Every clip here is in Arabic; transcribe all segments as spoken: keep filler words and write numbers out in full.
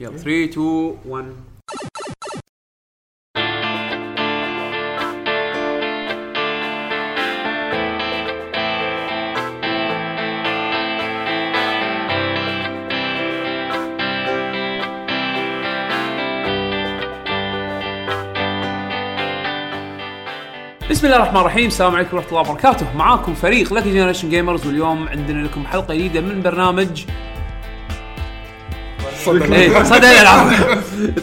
يلا ثلاثة اثنين واحد. بسم الله الرحمن الرحيم، السلام عليكم ورحمة الله وبركاته. معاكم فريق لكي جنريشن جيمرز، واليوم عندنا لكم حلقة جديدة من برنامج صدى الألعاب.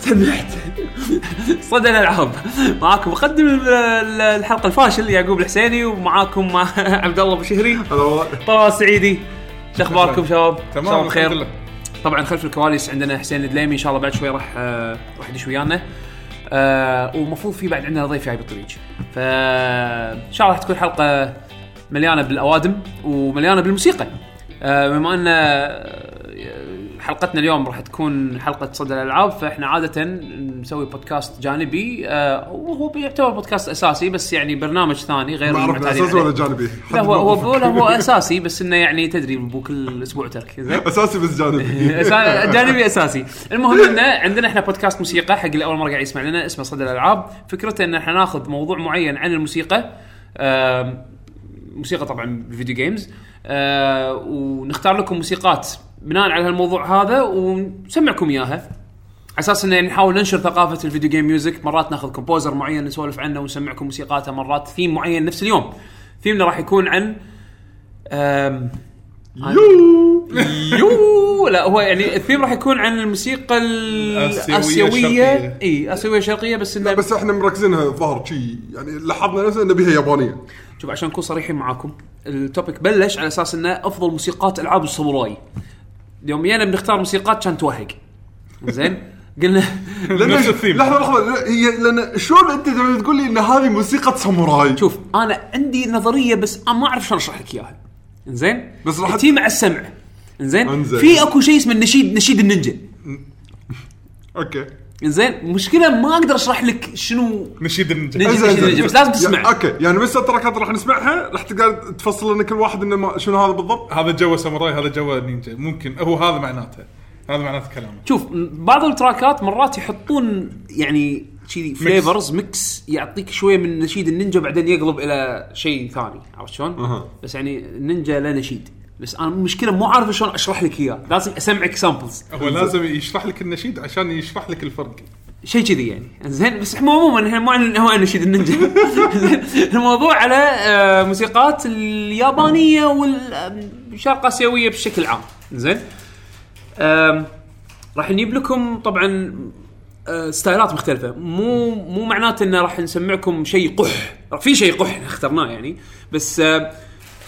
تنحت صدى الألعاب. معاكم مقدم الحلقة الفاشل يعقوب الحسيني، ومعاكم عبد الله بشهري، طلال سعيدي. شو أخباركم شباب؟ تمام بخير. طبعا خلف الكواليس عندنا حسين الدليمي، إن شاء الله بعد شوي راح راح يدش ويانا، آه ومفروض في بعد عندنا ضيف جاي بالطريق، فإن شاء الله راح تكون حلقة مليانة بالأوادم ومليانة بالموسيقى. آه بما أن حلقتنا اليوم راح تكون حلقة صدى الألعاب، فإحنا عادة نسوي بودكاست جانبي، آه وهو بيعتبر بودكاست أساسي، بس يعني برنامج ثاني غير المعتاد عليه. أساسي ولا جانبي؟ لا هو هو بقوله هو أساسي، بس إنه يعني تدري بكل أسبوع ترك. أساسي بس جانبي. جانبي أساسي. المهم إنه عندنا إحنا بودكاست موسيقى حق الأول مرة قاعد يسمع لنا، اسمه صدى الألعاب. فكرته إن إحنا ناخذ موضوع معين عن الموسيقى، آه موسيقى طبعًا بالفيديو جيمز، آه ونختار لكم موسيقات بناء على هالموضوع هذا ونسمعكم إياها، أساس إنه نحاول ننشر ثقافة الفيديو جيم ميوزك. مرات نأخذ كومبوزر معين نسولف عنه ونسمعكم موسيقاته، مرات ثيم معين. نفس اليوم ثيمنا راح يكون عن يو يو لا هو يعني الثيم راح يكون عن الموسيقى الآسيوية، إيه آسيوية شرقية، بس إنه بس إحنا مركزينها ظهر شيء يعني لاحظنا نفسنا إن بيها يابانية. شوف عشان نكون صريحين معاكم، التوبيك بلش على أساس إنه أفضل موسيقات ألعاب الساموراي. يومياً بنختار موسيقات كانت توهق زين، قلنا لأن لحظة لحظة هي لأن شلون أنت تقول لي إن هذه موسيقى ساموراي؟ شوف أنا عندي نظرية بس ما أعرف شلون أشرح لك إياها إنزين، بس راح تي مع السمع إنزين. في أكو شيء اسمه النشيد، نشيد النينجا. أوكي إنزين، مشكلة ما أقدر أشرح لك شنو نشيد النينجا، بس لازم تسمع. أوكي يعني مثل التراكات راح نسمعها راح تقدر تفصل لنا كل واحد إنه ما شنو هذا بالضبط. هذا جو ساموراي، هذا جو نينجا، ممكن هو هذا معناته، هذا معناته كلامه. شوف بعض التراكات مرات يحطون يعني شيء فليفرز ميكس، يعطيك شوية من نشيد النينجا بعدين يقلب إلى شيء ثاني، عرفت شلون؟ أه. بس يعني النينجا لا نشيد، بس أنا مشكلة مو عارف شلون أشرح لك إياه، لازم أسمعك سامبلز. هو لازم يشرح لك النشيد عشان يشرح لك الفرق، شيء كذي يعني إنزين. بس إحنا عموما إحنا مو عن هو نشيد النينجا. الموضوع على موسيقات اليابانية والشرق آسيوية بشكل عام. إنزين راح نجيب لكم طبعا ستايلات مختلفة، مو مو معناته إن راح نسمعكم شيء قح، راح في شيء قح اخترناه يعني، بس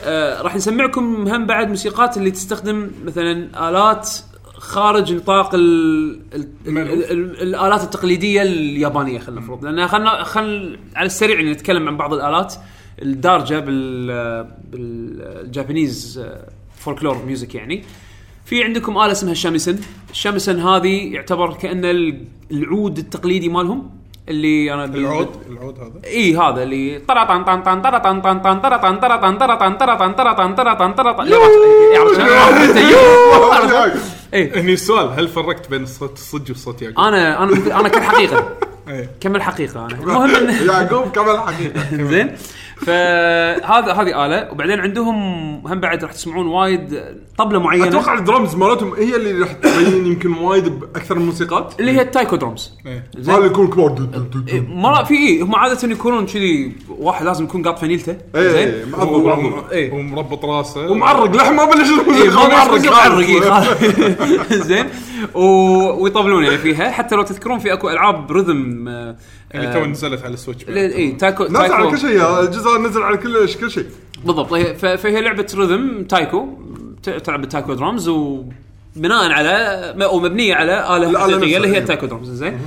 آه راح نسمعكم هم بعد موسيقات اللي تستخدم مثلا آلات خارج نطاق الآلات التقليدية اليابانية، خلينا نفرض، لأن خلنا خل على السريع نتكلم عن بعض الآلات الدارجة بال بالجابانيز فولكلور ميوزك. يعني في عندكم آلة اسمها الشامسن. الشامسن هذه يعتبر كأنه العود التقليدي مالهم، اللي انا العود العود هذا اي هذا اللي طرا طن طن طن طرا طن طن طن طرا طن طرا طن طرا طن طرا طن طرا طن طرا طن طرا طن. اي هني السؤال، هل فرقت بين الصوت الصج والصوت يعقوب؟ انا انا انا كل حقيقه كمل حقيقه انا المهم يعقوب كمل حقيقه زين. فهذا هذه آلة. وبعدين عندهم هم بعد راح تسمعون وايد طبلة معينة، أتوقع الدرمز مالتهم هي اللي راح تبين يمكن وايد بأكثر من موسيقات، اللي هي التايكو درمز. ما اللي يكون كبار مرة في إيه، هم عادة يكونون كذي، واحد لازم يكون قاط فنيلته زين، ومربط راسه ومعرق لحمه بلش معرق زين، ويطبلون يعني فيها. حتى لو تذكرون في أكو ألعاب رذم اللي تو نزلت على السويتش، إيه تايكو نزل على كل شيء، جزء نزل على كل شيء كل شيء بالضبط. فهي لعبة رذم تايكو، تلعب تايكو درامز، وبناء على ومبنية على آلة حقيقية اللي هي تايكو درامز زين.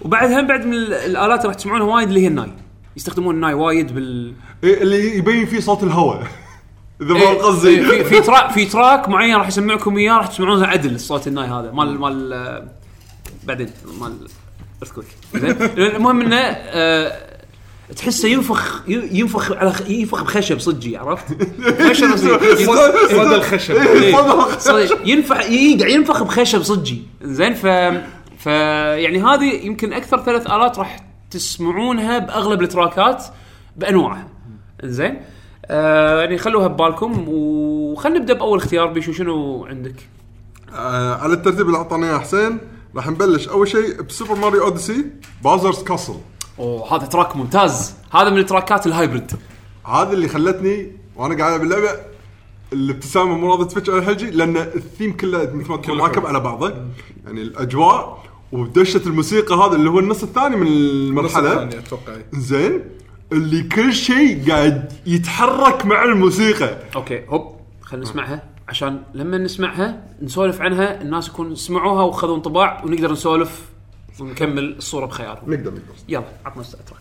وبعدها بعد من الآلات راح تسمعونها وايد اللي هي الناي. يستخدمون الناي وايد بال اللي يبين فيه صوت الهواء، إذا ما قصدي في في تراك في تراك معين راح يسمعكم إياه، راح تسمعونه عدل الصوت الناي هذا مال مال بعدين مال أذكرك. المهم إنه تحسه ينفخ ينفخ على ينفخ بخشب صدقي عرفت خشب صدقي صد الخشب ينفخ يقع ينفخ بخشب صدقي زين ف ف يعني هذه يمكن اكثر ثلاث آلات راح تسمعونها باغلب التراكات بانواعها زين آه يعني خلوها ببالكم وخلينا نبدا باول اختيار بشو شنو عندك آه على الترتيب اللي اعطاني يا حسين راح نبلش اول شيء بسوبر ماريو اوديسي بازرز كاسل اوه هذا تراك ممتاز هذا من التراكات الهايبرد هذا اللي خلتني وانا قاعد باللعبه الابتسامه مو راضيه تفك على الحجي لان الثيم كله متكون راكب على بعضه يعني الاجواء ودشه الموسيقى هذا اللي هو النص الثاني من المرحله اتوقع زين اللي كل شيء قاعد يتحرك مع الموسيقى اوكي هوب خلينا نسمعها عشان لما نسمعها نسولف عنها الناس يكون سمعوها وخذوا انطباع ونقدر نسولف ونكمل الصورة بخيارهم نقدر نقدر يلا عطنا الساتراك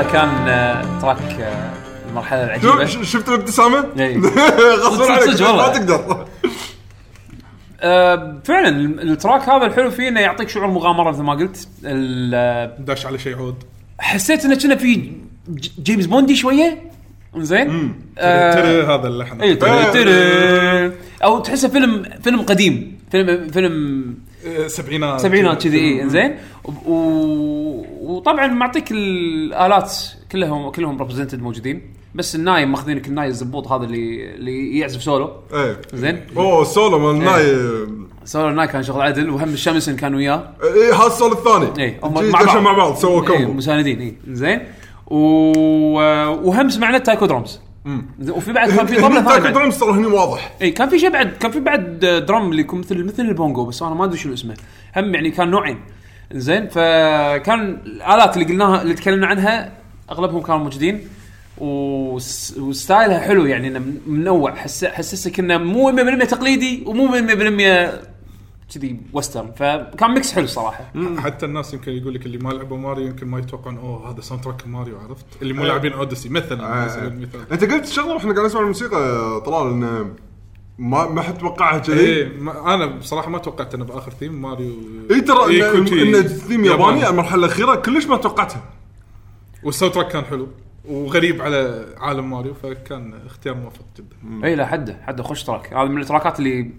كان تراك المرحله العجيبه شفت الابتسامه غصب عليك ما تقدر فعلا التراك هذا الحلو فيه انه يعطيك شعور مغامره مثل ما قلت داش على شيء عود حسيت انه كنا في جيمس بوندي شويه زين ترى هذا اللحن اي ترى او تحسه فيلم فيلم قديم فيلم فيلم سبعينات سبعينات كذي زين وطبعا معطيك الالات كلهم كلهم ريبريزنتد موجودين بس الناي ماخذينك الناي الزبوط هذا اللي اللي يعزف سولو ايه زين اوه سولو من الناي ايه. سولو الناي كان شغل عدل وهم الشمسن كانوا وياه ايه هذا السولو الثاني ايه هم مع بعض سووا كومبو ايه مساندين ايه زين وهم سمعنا تايكو درامز امم وفي بعد كان في طبله ثانيه تايكو درامز صار هنا واضح اي كان في شيء بعد كان في بعد درام اللي مثل مثل البونغو بس انا ما ادري شنو اسمه هم يعني كان نوعين زين فكان الآلات اللي قلناها اللي تكلمنا عنها أغلبهم كانوا موجودين وستايلها حلو يعني منوع حس حسسك إنه مو مية بالمية تقليدي ومو مية بالمية كذي وسترن، فكان ميكس حلو صراحة. حتى الناس يمكن يقول لك اللي ما لعبوا ماريو يمكن ما يتوقعون اوه هذا ساوند تراك ماريو، عرفت؟ اللي مو لاعبين اوديسي مثلا مثلا مثال. انت قلت شغله واحنا قاعدين نسمع الموسيقى طلال ان ما ما حد توقعها كذي. ايه انا بصراحه ما توقعت انه باخر ثيم ماريو اي ترى انه ثيم ياباني المرحله الاخيره كلش ما توقعتها، والساوند تراك كان حلو وغريب على عالم ماريو، فكان اختيار موفق جدا. اي لا حده حده خوش تراك، هذا من التراكات اللي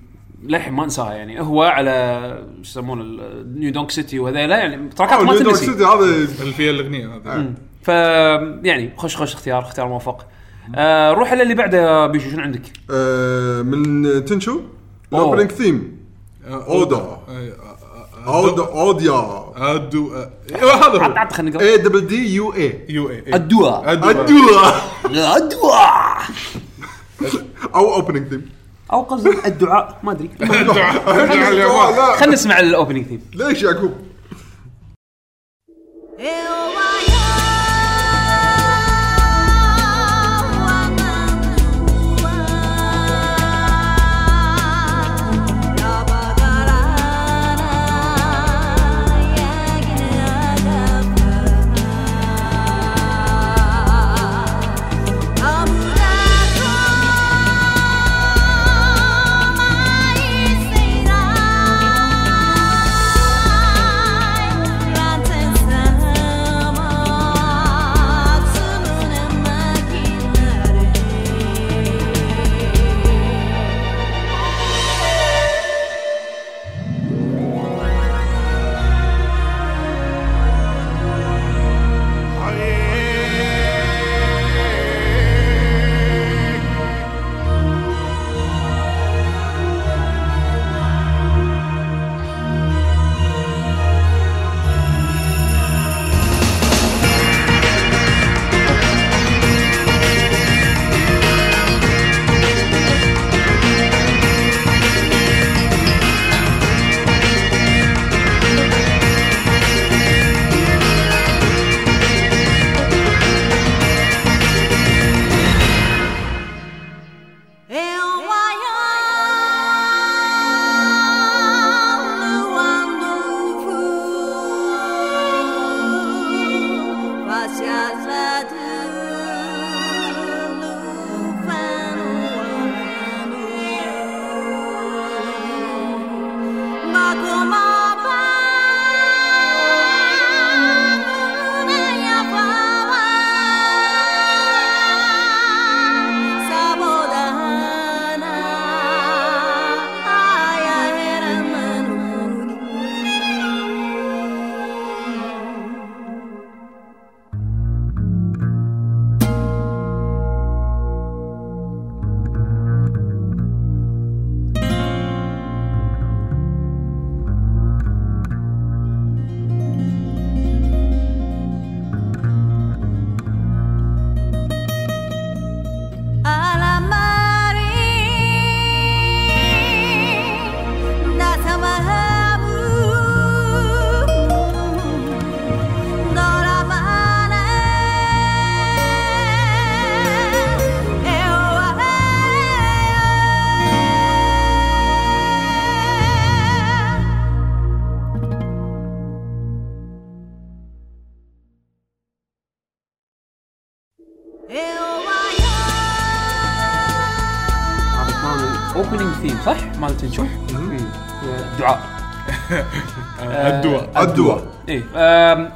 للحين ما انساها يعني. هو على يسمونه نيو دونك سيتي وهذا لا يعني تراكات ما تنسي، هذا اللي فيها الاغنيه هذا، ف يعني خوش خوش اختيار اختيار موفق. آه روح اللي بعده بيشو، شنو عندك؟ آه من تنشو اوبننج ثيم اودا اودا اوديا ادو هذا اي دبل دي يو اي يو اي ادوا ادوا ادوا او اوبننج ثيم او قصدي الدعاء ما ادري. خلينا نسمع الاوبننج ثيم. ليش يعقوب؟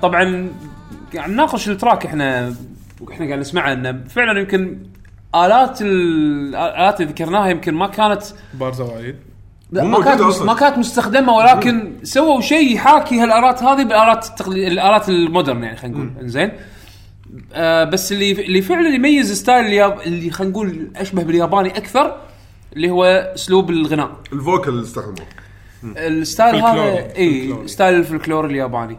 طبعا قاعد نناقش التراك احنا احنا قاعد نسمعه، انه فعلا يمكن آلات الآلات اللي ذكرناها يمكن ما كانت بارزة وايد، ما كانت ما كانت مستخدمه، ولكن سووا شيء يحاكي هالآلات هذه بالآلات التقليد الآلات المودرن يعني خلينا نقول. انزين آه بس اللي اللي فعلا يميز ستايل الياب... اللي خلينا نقول اشبه بالياباني اكثر، اللي هو اسلوب الغناء الفوكال اللي استخدموه الستايل هذا، اي ستايل الفلكلور الياباني.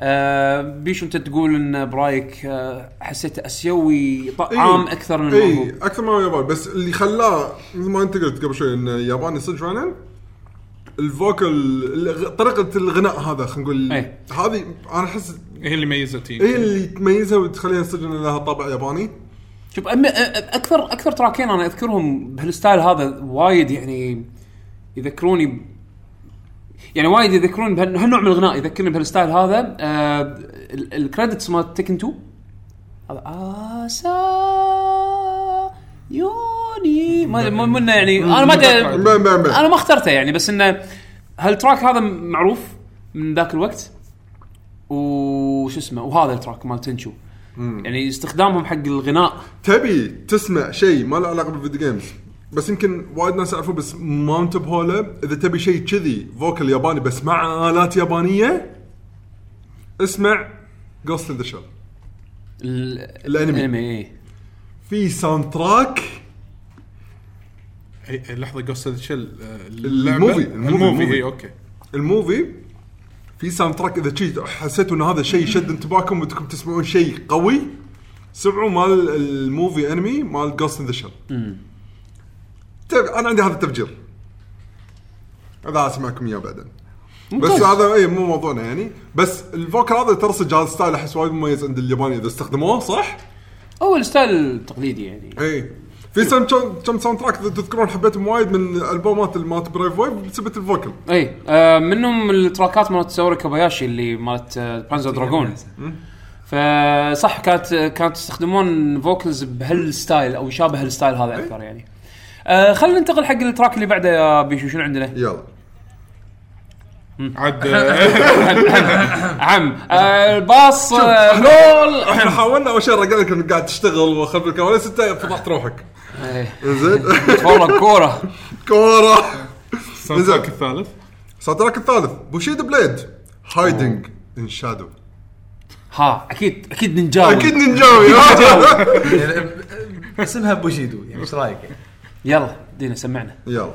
آه بيش انت تقول ان برايك آه حسيت اسيوي طعام إيه اكثر من الموضوع؟ اي اكثر من اليابان، بس اللي خلاه مثل ما انت قلت قبل شوي ان ياباني صدق فعلا الفوكل طريقه الغناء هذا خلينا نقول إيه. هذه انا احس هي اللي ميزتها، هي اللي تميزها وتخليها صدق لها طابع ياباني. شوف اكثر اكثر تراكين انا اذكرهم بهالستايل هذا وايد يعني يذكروني يعني وايد يذكرون بهالنوع من الغناء، يذكرني بهالستايل هذا. آه الكريدتس مال تيكن تو هذا آسا يوني ما منه يعني انا ما انا ما اخترته يعني، بس انه هالتراك هذا معروف من ذاك الوقت. وش اسمه وهذا التراك مال تنشو يعني استخدامهم حق الغناء. تبي تسمع شيء ما له علاقه بالفيديو جيمز بس يمكن وايد ناس يعرفوا بس ما انتبهوا له، اذا تبي شيء كذي فوكال ياباني بس مع آلات يابانيه اسمع Ghost in the Shell الانمي. في ساوند تراك لحظه Ghost in the Shell الموفي الموفي اوكي الموفي في ساوند تراك. اذا شيء حسيتوا ان هذا شيء شد انتباهكم بدكم تسمعون شيء قوي سمعوا مال الموفي انمي مال Ghost in the Shell. انا عندي هذا التفجير هذا اسمعكم اياه بعدين ممتاز. بس هذا اي مو موضوعنا يعني، بس الفوكال هذا ترص جاز ستايل احس وايد مميز عند الياباني اذا استخدموه صح. اول ستايل تقليدي يعني اي في سام كم ساوند تراك تذكرون حبيتهم وايد من البومات المات برايف وايف بسبب الفوكال اي. آه منهم التراكات مالت ساوري كاباياشي اللي مالت بانزر دراجون فصح كانت كانت تستخدمون فوكلز بهالستايل او شابه هالستايل هذا اكثر يعني. آه خلينا ننتقل حق التراك اللي بعده يا بيشو. شنو عندنا؟ يلا عد عم الباص لول. احنا حاولنا اول شيء رجالك انك قاعد تشتغل وخبرك ولا انت فضحت روحك زين. والله كوره كوره التراك الثالث التراك الثالث بوشيدو بليد هايدنج ان شادو. ها اكيد اكيد ننجاوي اكيد ننجاوي اسمها بوشيدو يعني ايش رايك؟ يلا دينا سمعنا يلا.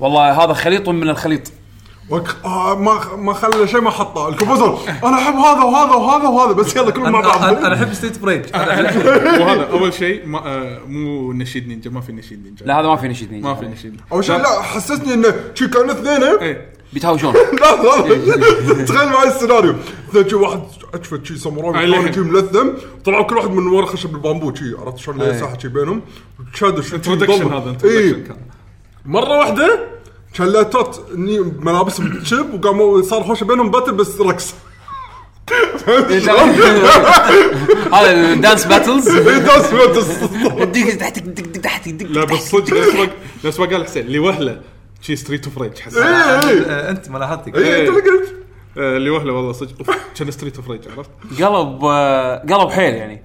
والله هذا خليط من الخليط. آه ما ما خلى شيء ما حطه الكوبوزر. انا احب هذا وهذا وهذا وهذا بس يلا كلهم مع بعض. انا احب ستريت بريج وهذا اول شيء مو نشيد نينجا. ما في نشيد نينجا. لا هذا ما في نشيد نينجا. ما في نشيد اول شيء. لا حسسني انه شي كانوا اثنين بيتهاوشون. لا لا تخيل معي السيناريو ذاك واحد اشفت شي ساموراي كان جيم لثم طلعوا كل واحد من ورا خشب بالبامبو شي. عرفت شلون الساحه شي بينهم شادو شو هذا مره واحده شلتت اني ملابس بالشب وقاموا صار خوش بينهم باتل بس رقص. هذا دانس باتلز. دانس باتلز دق تحتك دق تحتك دق. لا بس صدق اسوق بس قال حسين لي وهله شي ستريت اوف ريج. حسين انت ما لاحظتك. اي انت قلت لي وهله والله صدق كان ستريت اوف ريج. عرفت قلب قلب حيل يعني.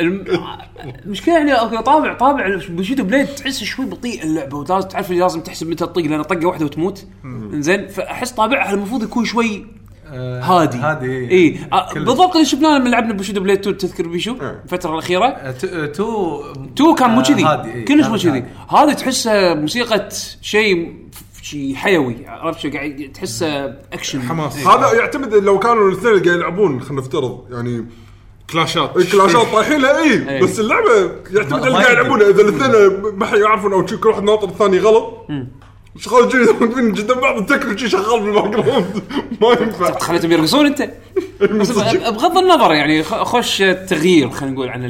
المشكله يعني طابع طابع بوشيتو بليد تحس شوي بطيء اللعبه ولازم تعرف لازم تحسب متى تطق لان طقه واحده وتموت. زين فاحس طابعها المفروض يكون شوي هادي هادي. اي بالضبط اللي شفناه لما لعبنا بوشيتو بليد تو تذكر بيشو الفتره الاخيره تو تو كان مو كذي كلش مو كذي. هذه تحسها موسيقى شيء شيء حيوي. عرفت شو قاعد تحسه اكشن حماس. هذا يعتمد لو كانوا الاثنين قاعد يلعبون خلينا نفترض يعني كلاشات كلاشات طايحين. اي بس اللعبه يعتمد اللي قاعد يلعبون اذا الاثنين ما يعرفون او كل واحد ناطر الثاني غلط شغال جيد جدا بعض تكرر شيء شغال بالباكراوند ما ينفع. خليتهم يرقصون انت بغض النظر يعني خوش تغيير خلينا نقول عن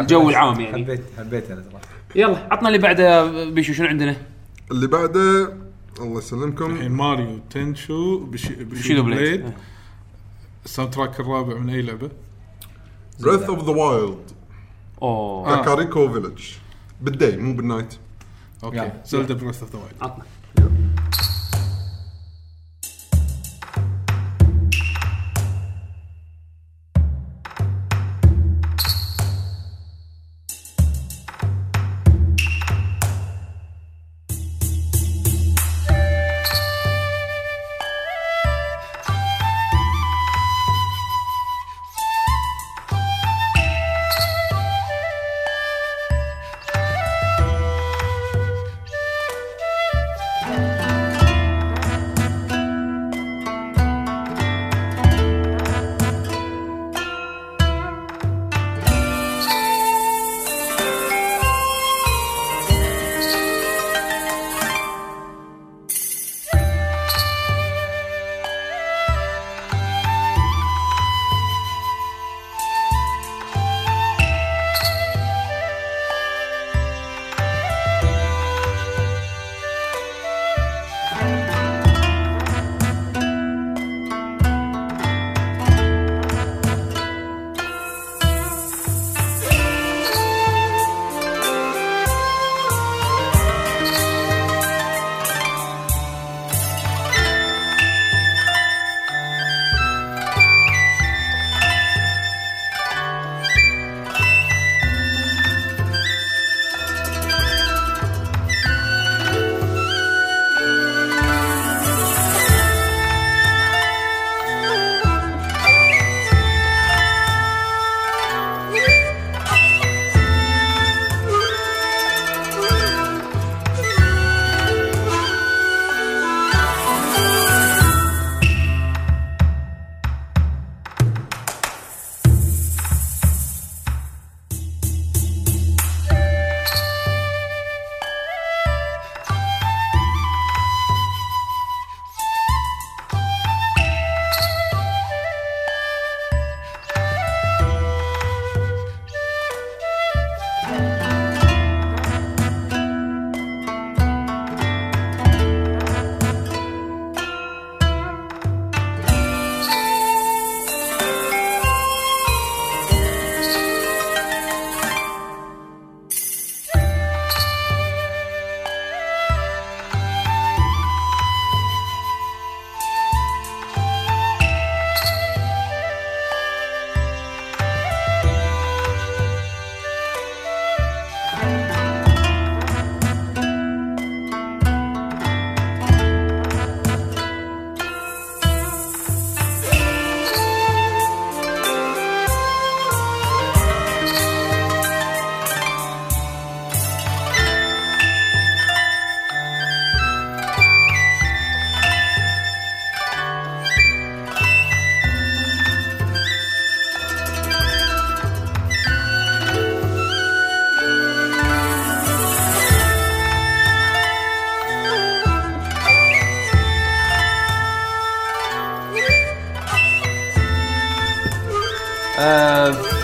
الجو العام يعني. حبيت حبيت انا صراحه. يلا عطنا اللي بعده بيشو. شنو عندنا اللي بعده؟ الله يسلمكم الحين ماريو تنشو بشيلو بليد. الساوند تراك الرابع من اي لعبه؟ Breath of the Wild. اوه كاكاريكو فيليج. بالداي مو بالنايت. اوكي زلدا Breath of the Wild. عطنا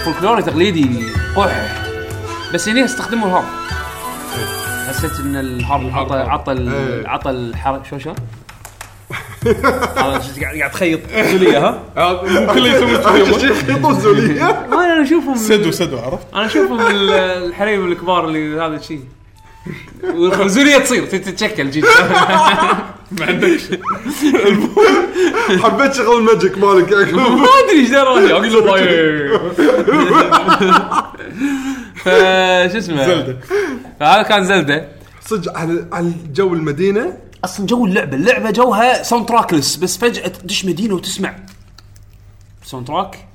فولكلوري تقليدي قحح، بس هنا استخدموا الهرب. حسيت ان الهرب عطى عطى عطى الحركه شو شو انا قاعد تخيط زوليه ها كل يسوي تخيط زوليه. انا اشوفهم سدوا سدوا عرفت، انا اشوفهم الحريم الكبار اللي هذا الشيء والخنزوريه تصير تتشكل جدا. ما عندك حبيت شغل الماجيك مالك ياكل ما ادري ايش دراني اقول له باي شو اسمه زلده. فهذا كان زلده صدق على على جو المدينه، اصلا جو اللعبه اللعبه جوها ساوند تراكلس، بس فجاه تدش مدينه وتسمع ساوند تراك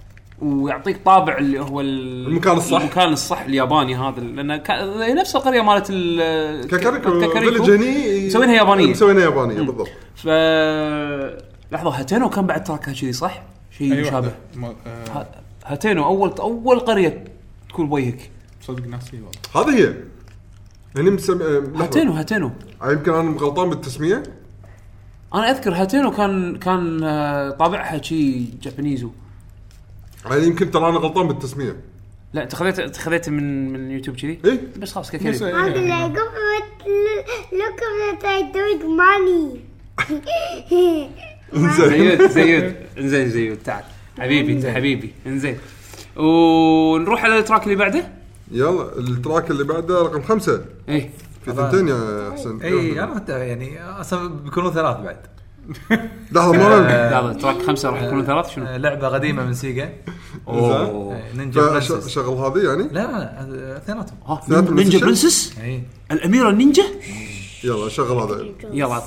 ويعطيك طابع اللي هو المكان الصح المكان الصح الياباني هذا، لأن كا... نفس القرية مالت ال كاكاريكو فيلجيني مسوينها يابانية مسوينها يابانية بالضبط. ف لحظة هاتينو كان بعد تركها شيء صح شيء أيوة مشابه ما... آه... هاتينو أول أول قرية تكون بويهك صدق ناسي والله هذه هي يعني مسم... هاتينو هاتينو يمكن أنا مغلطان بالتسمية. أنا أذكر هاتينو كان كان طابعها شيء جابانيزو يعني يمكن ترى أنا غلطان بالتسمية. لا تخذت تخذت من من يوتيوب كذي إيه؟ بس خلاص كذي أنا قبل لكم نتايدوك ماني زيد زيد إنزين زيد تعال حبيبي حبيبي إنزين. ونروح على التراك اللي بعده يلا. التراك اللي بعده رقم خمسة إيه في ثنتين يا حسن إيه أنا حتى يعني أصلا بيكونوا ثلاث بعد لحظة مرة لحظة تراك خمسة راح يكونوا ثلاث شنو لعبة قديمة من سيجا أوه نينجا برنسس شغل هذه يعني لا لا اثنيناتهم ها نينجا برنسس أي الأميرة النينجا يلا شغل هذا يلا.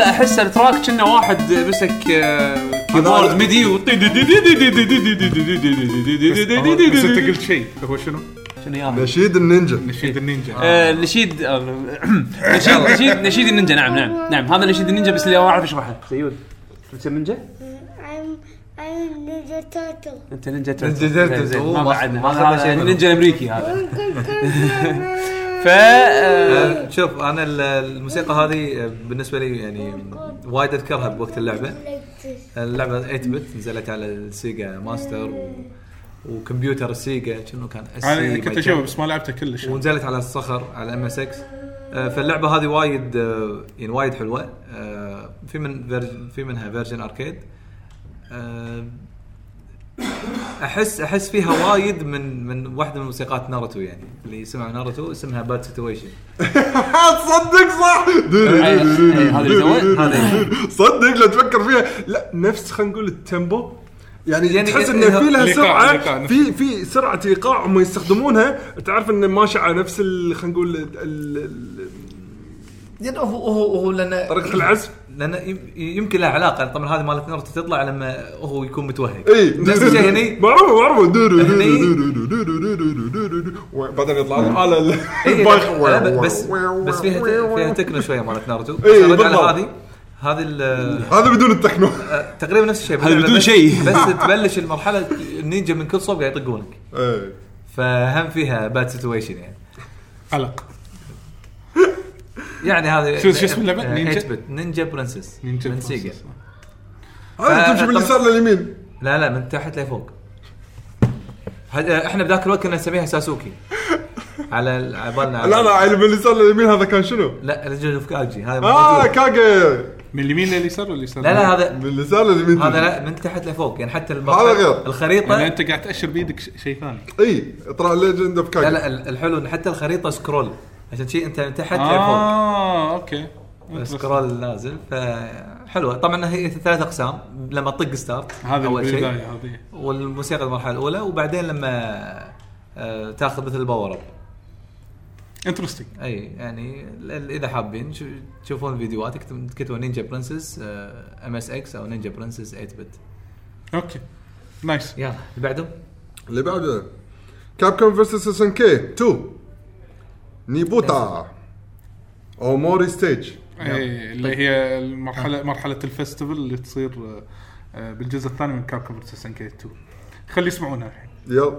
أحس التراك كنا واحد مسك كيبورد ميدي وطي دي دي دي دي دي دي دي دي دي بس أنت قلت شيء هو شنو؟ شنو ياه؟ نشيد النينجا نشيد النينجا نشيد نشيد نشيد النينجا نعم نعم نعم هذا نشيد النينجا بس اللي ما أعرف أشرحه. سيود أنت نينجا؟ أنا نينجا تاتو. أنت نينجا تاتو نينجا تاتو ما بعدنا هذا النينجا الأمريكي هذا. فا شوف انا الموسيقى هذه بالنسبه لي يعني وايد اذكرها بوقت اللعبه. اللعبه ثمانية بت نزلت على السيجا ماستر و... وكمبيوتر السيجا شنو كان انا كنت اشوفه بس ما لعبته كلش ونزلت على الصخر على ام اس اكس. فاللعبه هذه وايد يعني وايد حلوه في من فيرجن في منها فيرجن اركيد احس احس فيها وايد من من واحده من موسيقات ناروتو يعني اللي يسمعوا ناروتو اسمها باد سيتويشن. تصدق صح هذا صدق لو تفكر فيها لا نفس خلينا نقول التيمبو يعني تحس ان في لها سرعه في في سرعه ايقاع هم يستخدمونها تعرف ان ماشي على نفس خلينا نقول يعني هو هو لأن طريقة العزف لأن يمكن لها علاقة طبعًا هذه مالت نار تطلع لما هو يكون متوهج نفس الشيء هني معروف معروف دورو دورو بعدين يطلع على بس بس فيها فيها تكنو شوية مالت ناروتو على هذه هذه هذا بدون التكنو تقريبا نفس الشيء هذا بدون شيء بس تبلش المرحلة النينجا من كل صوب قاعد يطقونك فهم فيها باد سيتويشن يعني قلق يعني هذا شو اسم اللعبه نينجا نينجا برنسس من سيجا. هذا تمشي باليسار لليمين لا لا من تحت لفوق. احنا بذاك الوقت كنا نسميها ساسوكي على عبالنا لا لا على باليسار لليمين هذا كان شنو لا الجنوب كاجي هذا اه كاجي من اليمين لليسار ولا يسار؟ لا لا هذا من اليسار لليمين. هذا لا من تحت لفوق يعني حتى الخريطه يعني انت قاعد تاشر بيدك شيء ثاني. اي اطلع ليجند اوف كاجا. لا لا الحلو ان حتى الخريطه سكرول عشان شيء انت من تحت لفوق. اه اوكي سكرول نازل فحلوه. طبعا هي ثلاث اقسام لما تطق ستارت اول شيء والموسيقى المرحله الاولى وبعدين لما تاخذ مثل باور اب. انترستينج. اي يعني اذا حابين تشوفون فيديوهات كتبوا نينجا برنسس ام اس اكس او نينجا برنسس ثمانية بت. اوكي نايس. يلا اللي بعده اللي بعده كابكوم فيرسس اس ان كي اثنين نيبوتا او موري ستيج اللي هي المرحله مرحله الفستيفال اللي تصير بالجزء الثاني من كابكوم فيرسس اس ان كي اثنين. خلي يسمعونها الحين. يلا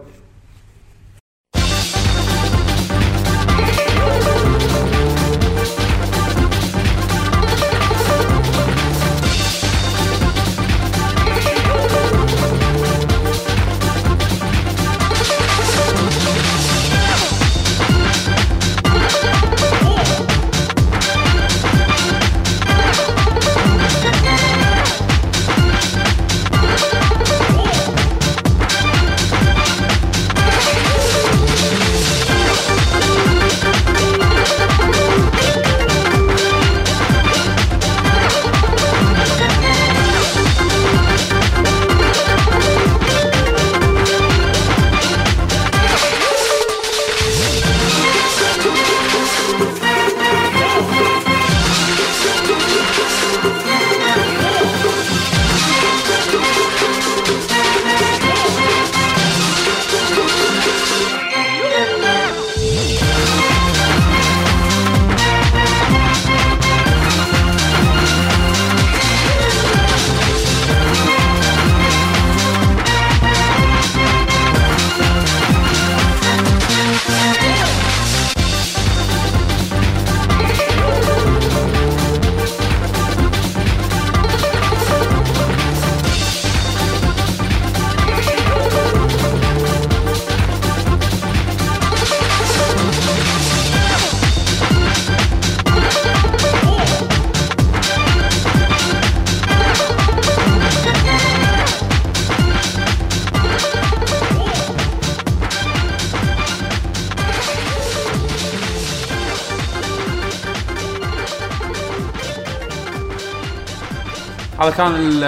هذا كان ال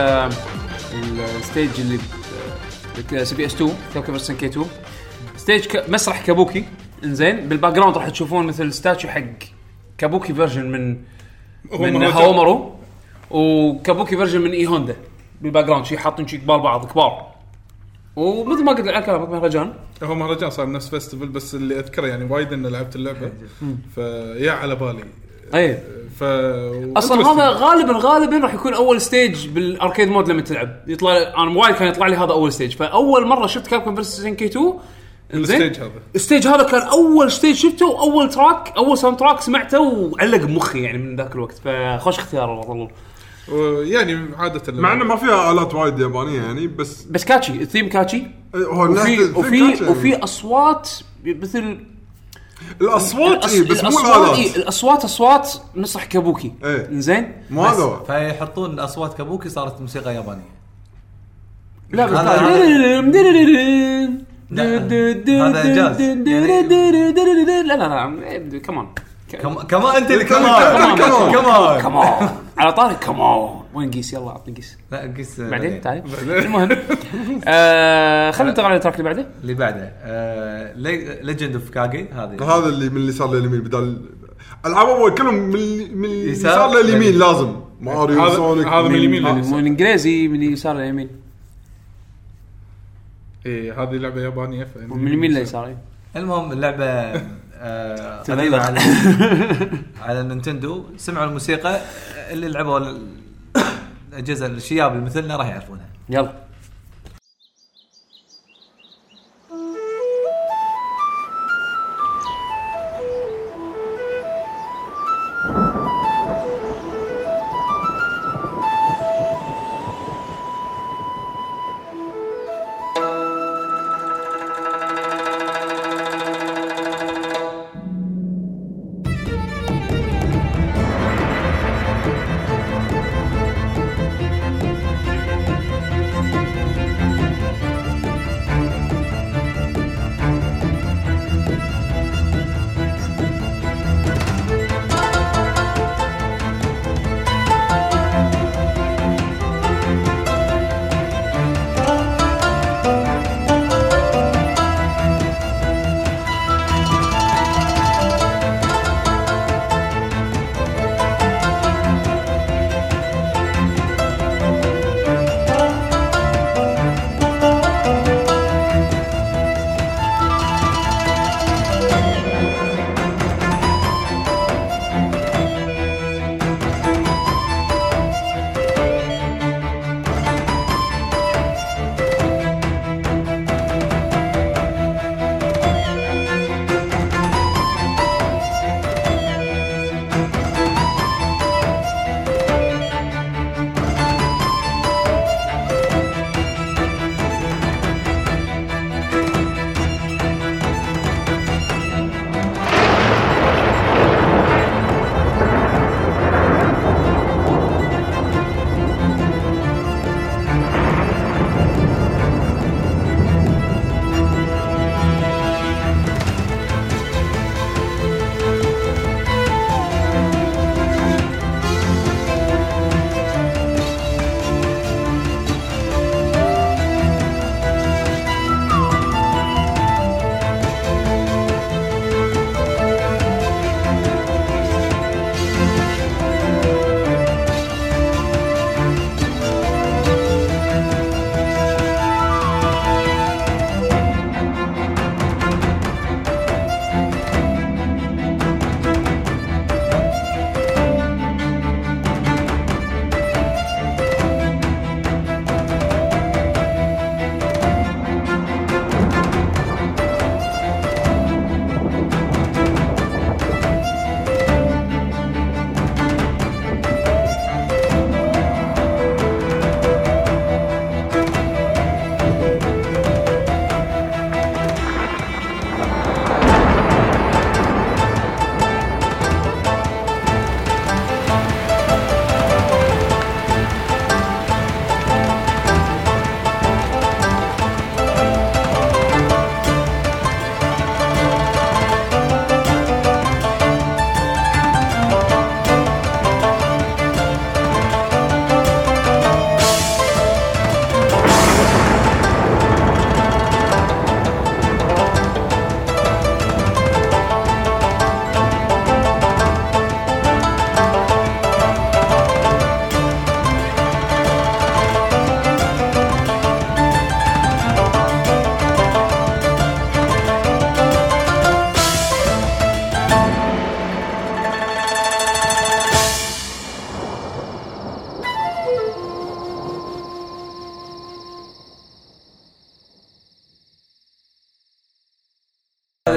الستيج اللي سي بي اس اثنين كابكوم فيرسس كي اثنين ستيج مسرح كابوكي. انزين بالباك جراوند راح تشوفون مثل ستاتيو حق كابوكي فيرجن من من هاومرو وكابوكي فيرجن من اي هوندا بالباك جراوند شي حاطين شي قبال بعض كبار. ومثل ما قلت لك على مهرجان هو مهرجان صار نفس فيستيفال بس اللي اذكره يعني وايد ان لعبت اللعبه فيا على بالي اي ف اصلا هذا غالبا غالبا راح يكون اول ستيج بالاركيد مود لما تلعب يطلع. انا وايد كان يطلع لي هذا اول ستيج. فاول مره شفت كابكوم فيرسس كي اثنين الستيج هذا الستيج هذا كان اول ستيج شفته واول تراك اول ساوند تراك سمعته وعلق بمخي يعني من ذاك الوقت. فخوش اختيار والله يعني عاده مع انه ما فيها آلات وايد يابانيه يعني بس بس كاتشي الثيم كاتشي وفي وفي وفي اصوات مثل الأصوات الأص... إيه بس الأصوات مو الأصوات إيه؟ الأصوات أصوات مسرح كابوكي إيه؟ إنزين مو هذا فيحطون أصوات كابوكي صارت موسيقى يابانية. لا بس هذا جاز لا لا لا كمان كمان أنت اللي كمان كمان كمان كمان على طارق كمان وين قيس يلا عطني قيس لا قيس بعدين تعال المهم خلينا ننتقل على التراك اللي بعده اللي بعده ليجند اوف كاغي. هذا هذا اللي من اليسار لليمين بدل العاب اول كلهم من اليسار لليمين لازم ماريو سونيك. هذا من اليمين لليسار من انجليزي من اليسار لليمين. ايه هذه لعبه يابانيه من اليمين لليسار. المهم اللعبه قريبه على على نينتندو سمعوا الموسيقى اللي لعبوا الأجهزة الشياب اللي مثلنا راح يعرفونها. يلا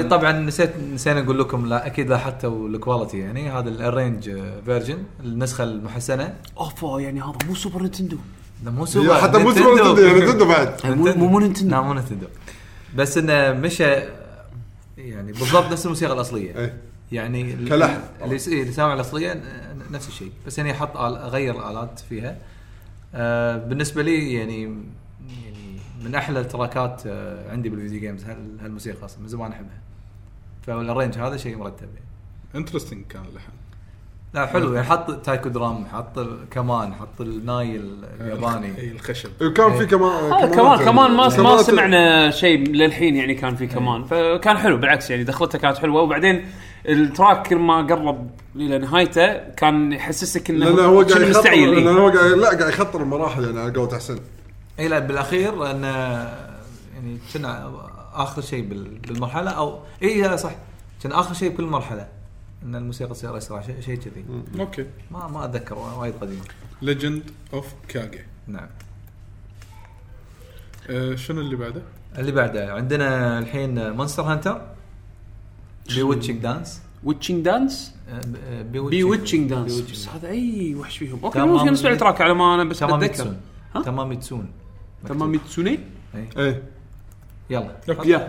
هذه طبعا نسيت نسينا نقول لكم لا اكيد لاحظتوا الكواليتي يعني هذا الرينج فيرجن النسخه المحسنه اوفو يعني هذا مو سوبر نينتندو ده مو سوبر حتى مو سوبر نينتندو نينتندو بعد مو مو نينتندو مو نينتندو بس انه مش يعني بالضبط نفس الموسيقى الاصليه يعني اللي اللي سامع الاصليه نفس الشيء بس يعني حط غير الالات فيها آه بالنسبه لي يعني يعني من احلى التراكات آه عندي بالفيديو جيمز هالموسيقى خاصه من زمان احبها فالرينج هذا شيء مرتب يعني انترستينج كان اللحن لا حلو يعني حط تايكو درام حط كمان حط النايل الياباني الخشب كان في كمان كمان كمان, كمان ما, ما سمعنا شيء للحين يعني كان في كمان فكان حلو بالعكس يعني دخلته كانت حلوه وبعدين التراك ما قرب الى نهايته كان يحسسك انه لا هو قاعد مستعيل إيه؟ لا لا قاعد يخطر المراحل يعني على قوه احسن اي لا بالاخير ان يعني كنا اخر شيء بالمرحله او اي صح كان اخر شيء بكل مرحله ان الموسيقى تصير اسرع شيء كذي اوكي ما ما اتذكر وايد قديم ليجند اوف كاغي نعم أه شنو اللي بعده اللي بعده عندنا الحين مونستر هانتر بي ويتشينج دانس ويتشينج دانس بي ويتشينج دانس هذا اي وحش فيهم اوكي ممكن نسمع تراك على ما انا بس اتذكر تمام يتسون تمام يتسوني اي يلا يلا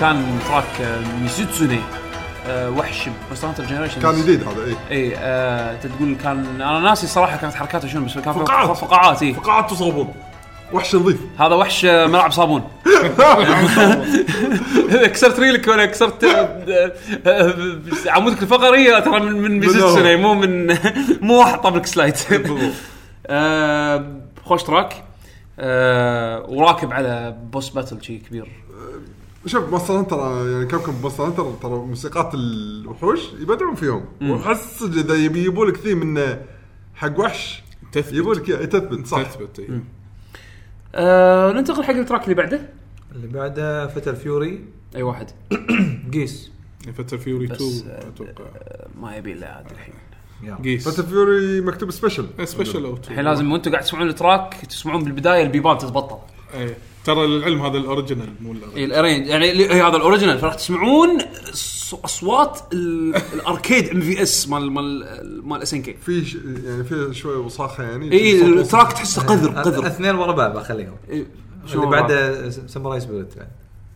كان تراك ميسوتسوني وحش بسانت الجنريشن كان جديد هذا اي اي أه تقول كان انا ناسي صراحه كانت حركاته شنو بس كان فقاعات فقاعات اي فقاعات وصابون وحش نظيف هذا وحش ملعب صابون كسرت ريلك ولا كسرت عمودك الفقري ترى من ميسوتسوني مو من مو واحد طبلك سلايد خوش تراك وراكب على بوس باتل شيء كبير شوف مصر ترى يعني كابكم مصر ترى ترى موسيقات الوحوش يبدعون فيهم وحس إذا يبي يبول كثير من حق وحش يبول كي تثبت صح تثبت إيه. أه ننتقل حق التراك اللي بعده اللي بعده فتل فيوري أي واحد قيس فتل فيوري تو أتوقع ما يبي لا هذا الحين قيس فتل فيوري مكتوب سبيشل سبيشل أو الحين لازم وأنتوا قاعد تسمعون التراك تسمعون بالبداية البيبان تتبطل إيه ترى العلم هذا الاوريجينال مو الارينج يعني هذا الاوريجينال فراح تسمعون اصوات الاركيد ام في اس مال مال مال اس ان كي في يعني في شويه وصاخه يعني اي التراك تحسه قذر قذر اثنين ورا بعض اخليهم اللي بعده ساموراي سبيريت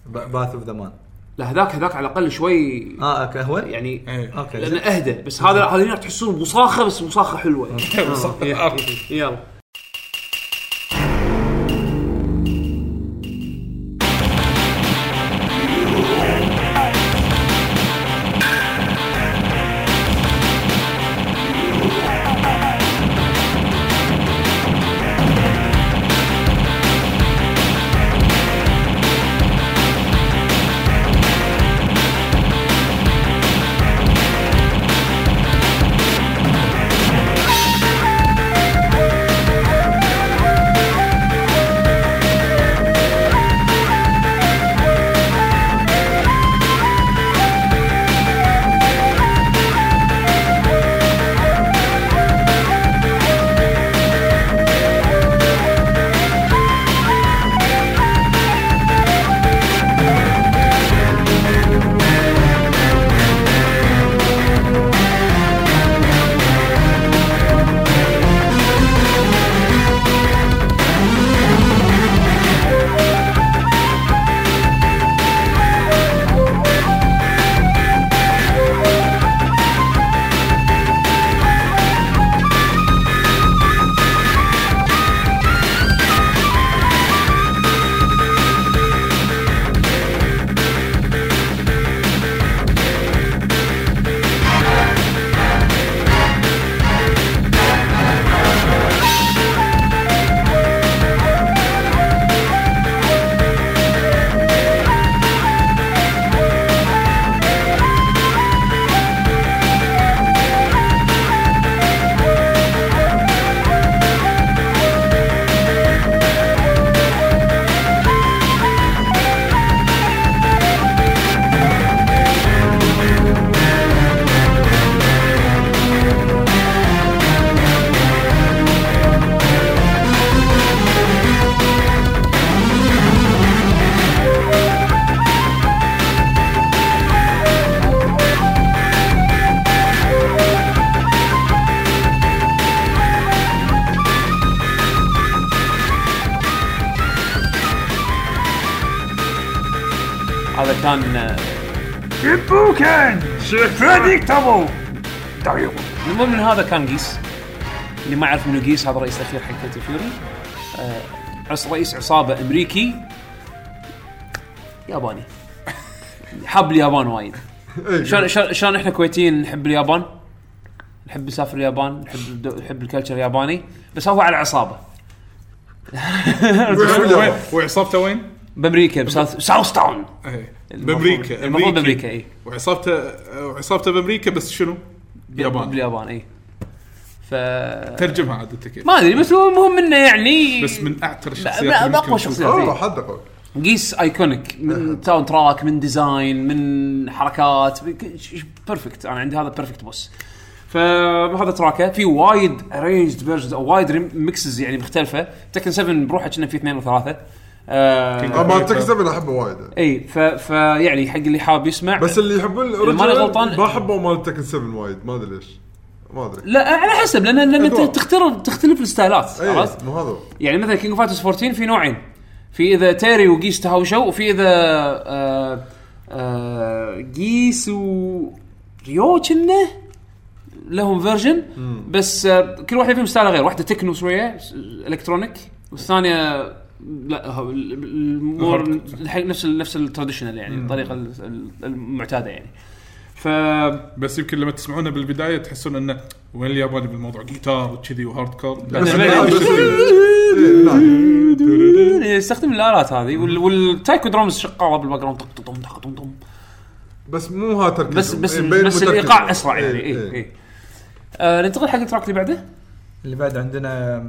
باث اوف ذا مان لا هذاك هذاك على الاقل شوي اه كهوه يعني اوكي لانه اهدى بس هذا هذول تحسون وصاخه بس وصاخه حلوه يلا هذا كان شيبوكن بريدكتبل. المهم ان هذا كان قيس، اللي ما يعرف منو قيس هذا الرئيس الاخير حق فيتال فيوري، عص رئيس عصابه امريكي ياباني حب اليابان وايد. شلون شلون احنا كويتيين نحب اليابان، نحب نسافر اليابان، نحب نحب الكالتشر الياباني، بس هو على عصابه. وعصابته وين؟ بامريكا، بساوث تاون بامريكا، المفروض بامريكا. اي وعصابته وعصابته بامريكا، بس شنو اليابان باليابان. اي ف ترجمها عادته كيف ما ادري، بس المهم انه يعني بس من اعتر الشخصيات، من اقوى شخصيات. والله حدقوا قيس ايكونيك من ساوند تراك، من ديزاين، من حركات، بيرفكت. انا عندي هذا بيرفكت بوس. فهذا تراكه في وايد ارينجد فيرجنز او وايد ميكسز يعني مختلفه. تكن سبعة بروحه كنا في اثنين وثلاثه. ااا ما تكن سبعة احبه وايد. اي ف فيعني حق اللي حاب يسمع، بس اللي يحبون الرجال ما احبه مال تكن سبعة وايد، ما ادري ليش، ما ادري. لا على حسب، لان لان تختلف تختلف الستايلات. خلاص مو هذا يعني. مثلا كينج فايترز أربعة عشر في نوعين، في اذا تيري وقيس تهاوشوا، وفي اذا آآ آآ قيس وريو كنا لهم فيرجن، بس كل واحد فيهم ستايل غير. واحده تكنو شويه الكترونيك، والثانيه لا مور نفس نفس التراديشنال يعني الطريقه المعتاده يعني. ف بس يمكن لما تسمعونا بالبدايه تحسون انه وين الياباني بالموضوع، جيتار وكذي وهاردكور. استخدم الآلات هذه والتايكو درامز شقاوه بالباك جراوند طق طق طق، بس مو ها تركيز، بس بس, بس الايقاع اسرع يعني. اي اي, اي. آه ننتقل حق التراك اللي بعده. اللي بعده عندنا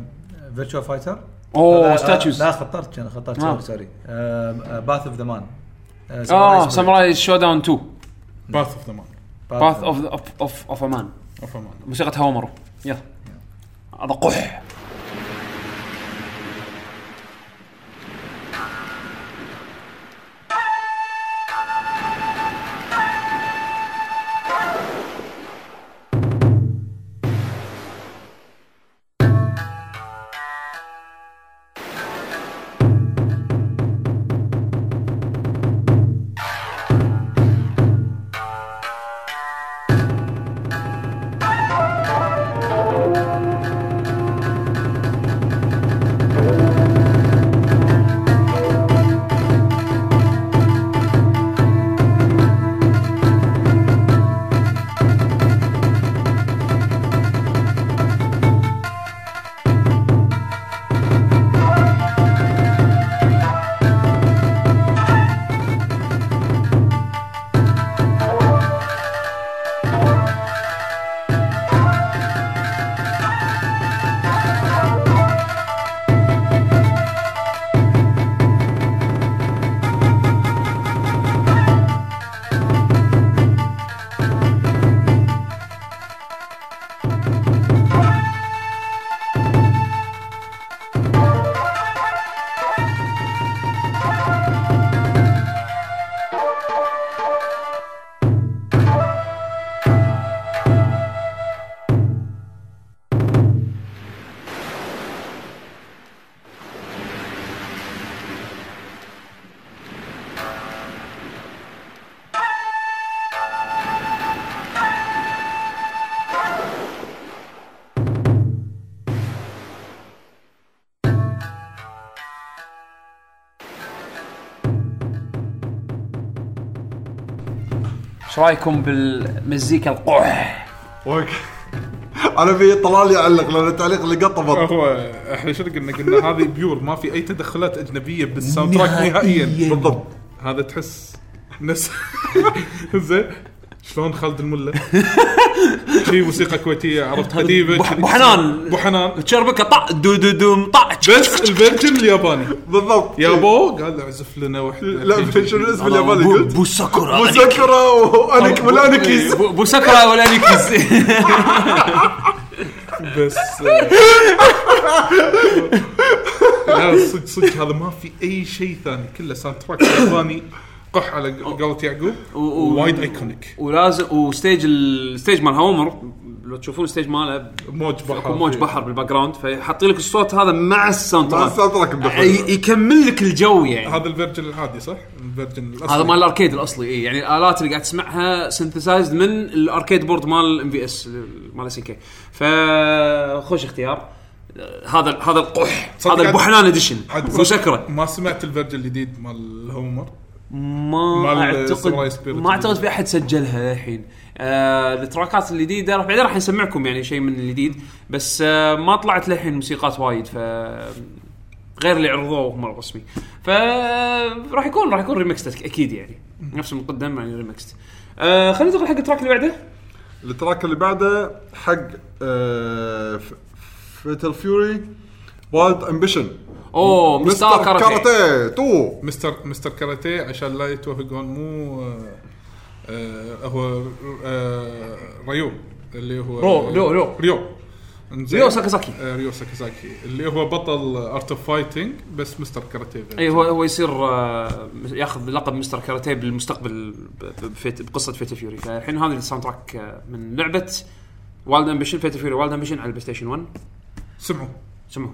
فيرتشوال فايتر. اوه ستاتيوز. لا خطرت انا خطرت آه. سوري. باث اوف ذا مان. اه ساموراي شوداون اثنين. باث اوف ذا مان. باث اوف اوف اوف ا مان. اوف ا مان. موسيقى هومرو. يلا. هذا قح. رايكم بالمزيكا القح؟ انا في طلال يعلق لان التعليق اللي قطبط. هو احنا شو قلنا؟ قلنا هذه بيور، ما في اي تدخلات اجنبيه بالساوند تراك نهائيا. بالضبط، هذا تحس نفس زين شلون خالد المله في موسيقى كويتيه، عرفت؟ قديمه ابو حنان ابو حنان تشربك طق دو دو دوم طق، بس الفيرجن الياباني بالضبط. يا ابو قال له عزف لنا وحده. لا الفيرجن الاسم الياباني قلت بو ساكورا، بو ساكورا وانك ولانكيز، بو ساكورا ولانكيز. بس لا صدق صدق هذا ما في اي شيء ثاني، كله ساوند تراك ياباني قح على قولة يعقوب وايد ايكونيك. ولازم وستيج الستيج مال هومر لو تشوفون الستيج ماله موج بحر موج بحر بالباك جراوند، فيحط لك الصوت هذا مع الساوند تراك يكمل لك الجو. يعني هذا الفيرجن العادي صح، الفيرجن الاصلي هذا مال الاركيد الاصلي. اي يعني الالات اللي قاعد تسمعها سينثسايزد من الاركيد بورد مال ام في اس مال اس ان كي. فخوش اختيار هذا هذا القح هذا البحنان اديشن. وشكرا ما سمعت الفيرجن الجديد مال هومر، ما اعتقد ما اعتقد في احد سجلها الحين. آه التراكات الجديده راح بعدين راح نسمعكم يعني شيء من الجديد، بس آه ما طلعت للحين موسيقات وايد ف غير اللي عرضوه هم الرسمي. فراح يكون راح يكون ريمكس اكيد يعني نفس المقدم يعني ريمكس. آه خلينا ننتقل حق التراك اللي بعده. التراك اللي بعده حق آه فيتال فيوري وايلد امبيشن. اوه مستر كاراتيه تو مستر مستر كاراتيه عشان لا يتوهقون. مو آه هو آه ريو اللي هو رو رو رو ريو ريو ساكازاكي آه ريو ساكازاكي اللي هو بطل ارت اوف فايتنج بس مستر كاراتيه. اي هو هو يصير آه ياخذ لقب مستر كاراتيه بالمستقبل بقصه فيت فيوري. فالحين هذا الساوند تراك من لعبه وايلد امبيشن فيت فيوري وايلد امبيشن على البلاي ستيشن واحد. سمعوا سمعوا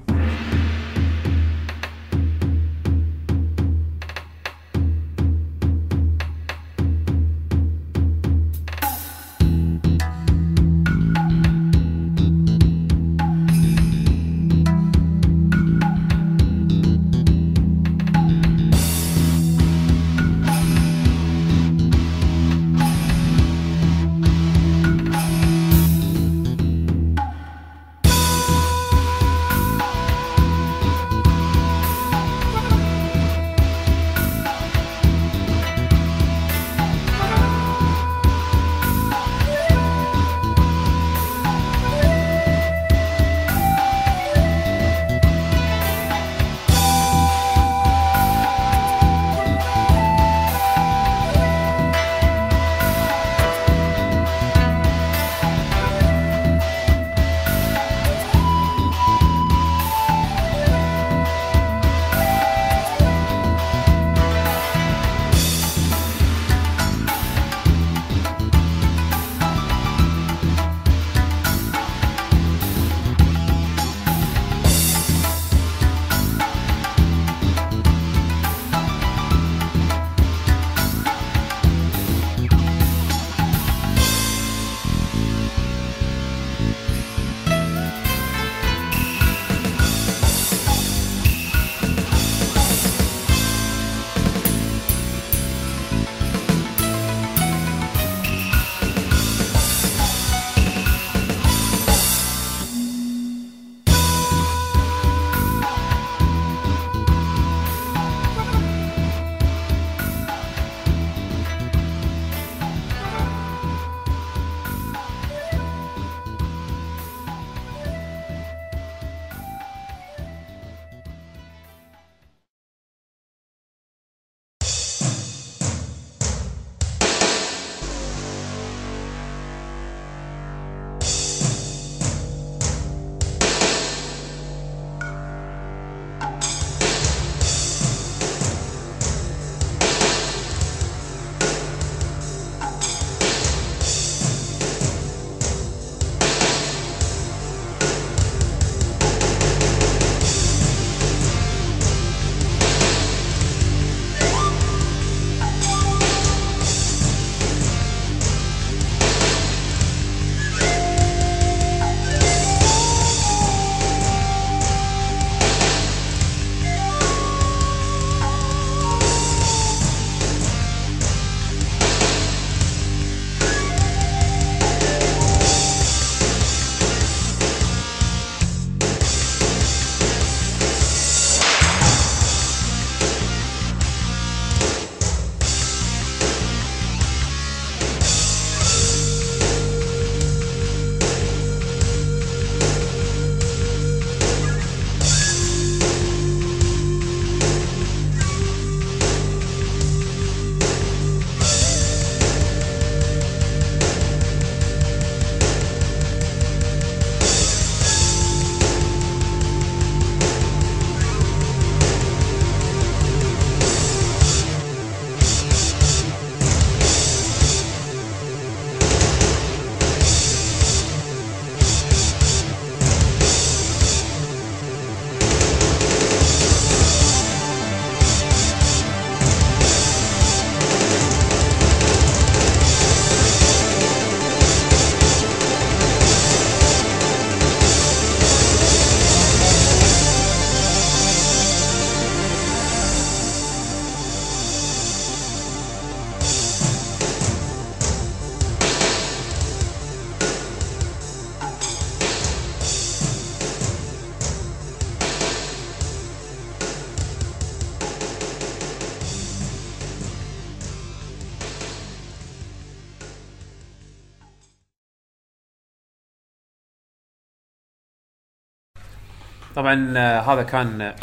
طبعا هذا كان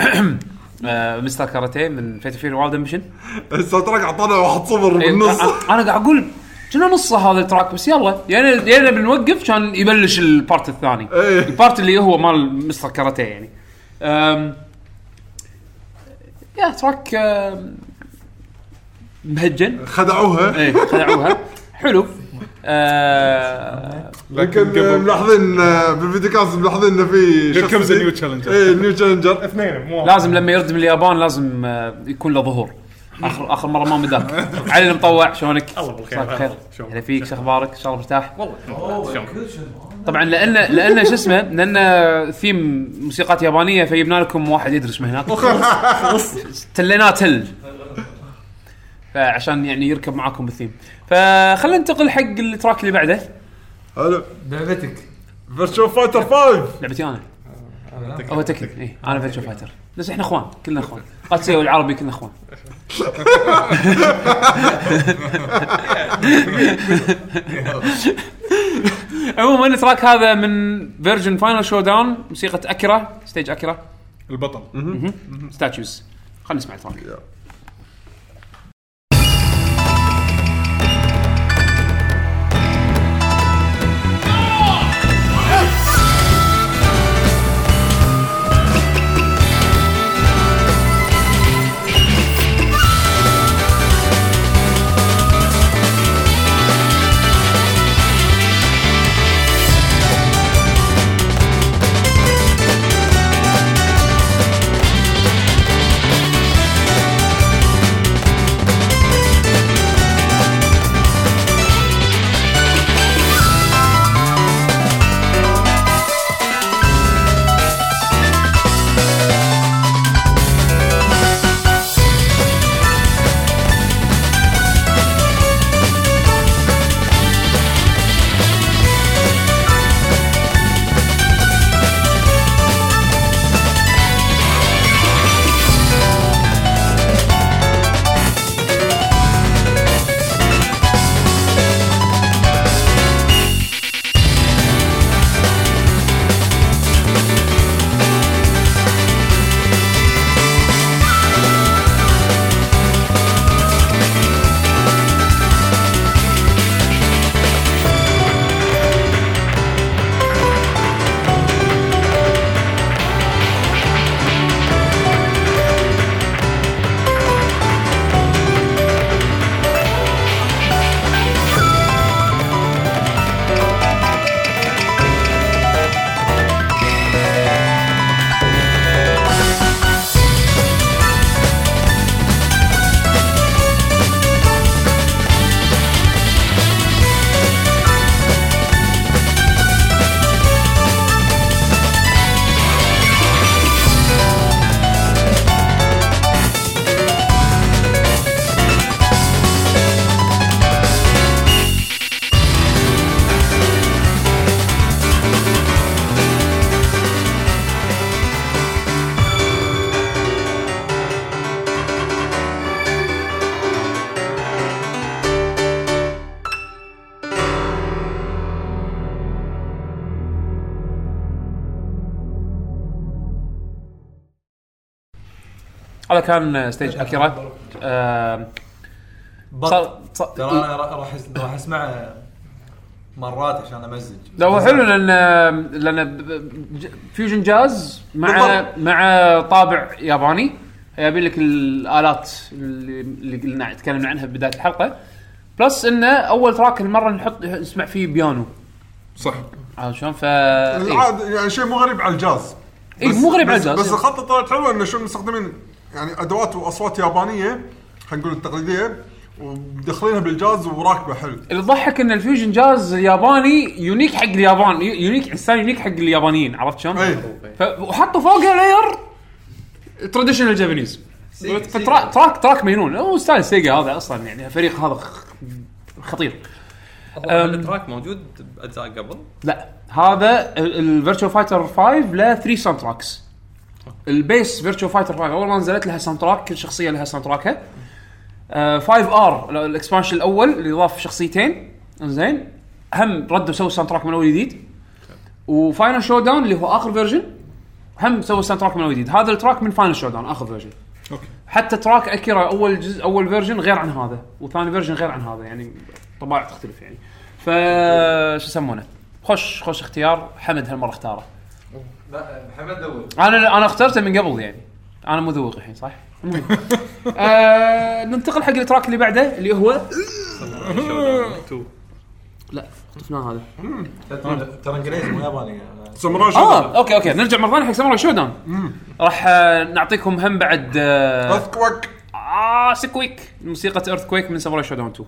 مستر كاراتيه من فيتال فيوري وايلد امبيشن. الساوندتراك عطانا واحد صفر بالنص. انا قاعد اقول شنو نص هذا التراك بس يلا يعني يعني بنوقف عشان يبلش البارت الثاني. البارت اللي هو مال مستر كاراتيه يعني يا تراك مهجن خدعوها. ايه خدعوها حلو. آه لكن ملاحظين بالفيديو كاست ملاحظين إن في شخص نيو تشالنجر. إيه نيو تشالنجر اثنين مو لازم لما يرد من اليابان لازم يكون له ظهور. آخر آخر مرة ما مداك علي المطوع شلونك؟ الله بالخير. هلا فيك شخبارك إن شاء الله مرتاح. والله. طبعا لأن لأن شو اسمه لأن ثيم موسيقات يابانية فيبنا لكم واحد يدرس مهناك. خلاص تلنا تل. فعشان يعني يركب معاكم بالثيم. فخلنا ننتقل حق التراك اللي بعده. هلا لعبتك فيرتشوال فايتر خمسة. لعبتي انا او تكن. اي انا فيرتشوال فايتر بس احنا اخوان كلنا اخوان قاتسي والعربي كلنا اخوان. عموما التراك هذا من فيرجن فاينل شو داون موسيقى اكيرا ستيج اكيرا البطل ستاتيوز. خلينا نسمع التراك. هذا كان ستيج أكيرا. آه صار ترى أنا راح راح أسمع مرات عشان أمزج. لو حلو لأن لأن فيوجن جاز مع مع طابع ياباني يبي لك الآلات اللي اللي تكلمنا عنها بداية الحلقة. بلس إنه أول تراك المرة نحط نسمع فيه بيانو. صح. عشان فا. يعني شيء مو غريب على الجاز. إيه مو غريب على الجاز. بس الخطة طلعت حلوة إنه شو مستخدمين. يعني أدوات وأصوات يابانية هنقول التقليدية ودخلينها بالجاز وراكبة حلو. اللي ضحك إن الفيوجن جاز ياباني يونيك حق اليابان يونيك إنسان يونيك حق اليابانيين عرفت شلون؟ وحطوا فوقها لاير تراديشنال جابانيز. تراك تراك مينون هو ستايل سيجا هذا أصلا يعني فريق هذا خطير. التراك موجود بأجزاء قبل؟ لا هذا الفيرتشوال فايتر خمسة لا ثري ساوند تراكس. البيس فيرتشوال فايتر خمسة اول ما نزلت لها ساوند تراك كل شخصيه لها ساوند تراكها. خمسة ار الاكسبانشن الاول اللي ضاف شخصيتين زين هم ردوا سووا ساوند تراك من اول جديد. وفاينل شو داون اللي هو اخر فيرجن هم سووا ساوند تراك من جديد. هذا التراك من فاينل شوداون اخذ فيرجن اوكي. حتى تراك اكيرا اول جزء اول فيرجن غير عن هذا وثاني فيرجن غير عن هذا، يعني طباع تختلف يعني. ف شو يسمونه خوش خوش اختيار حمد هالمره اختاره. لا محمد ذوق، انا انا اخترته من قبل يعني، انا مو ذوق الحين صح. آه ننتقل حق التراك اللي بعده اللي هو لا اختفنا هذا ترى انجليزي مو ياباني. ساموراي اه اوكي اوكي نرجع مره ثانيه حق ساموراي شودان. راح نعطيكم هم بعد ايرثكويك اه سكويك موسيقى ايرثكويك من ساموراي شودان اثنين.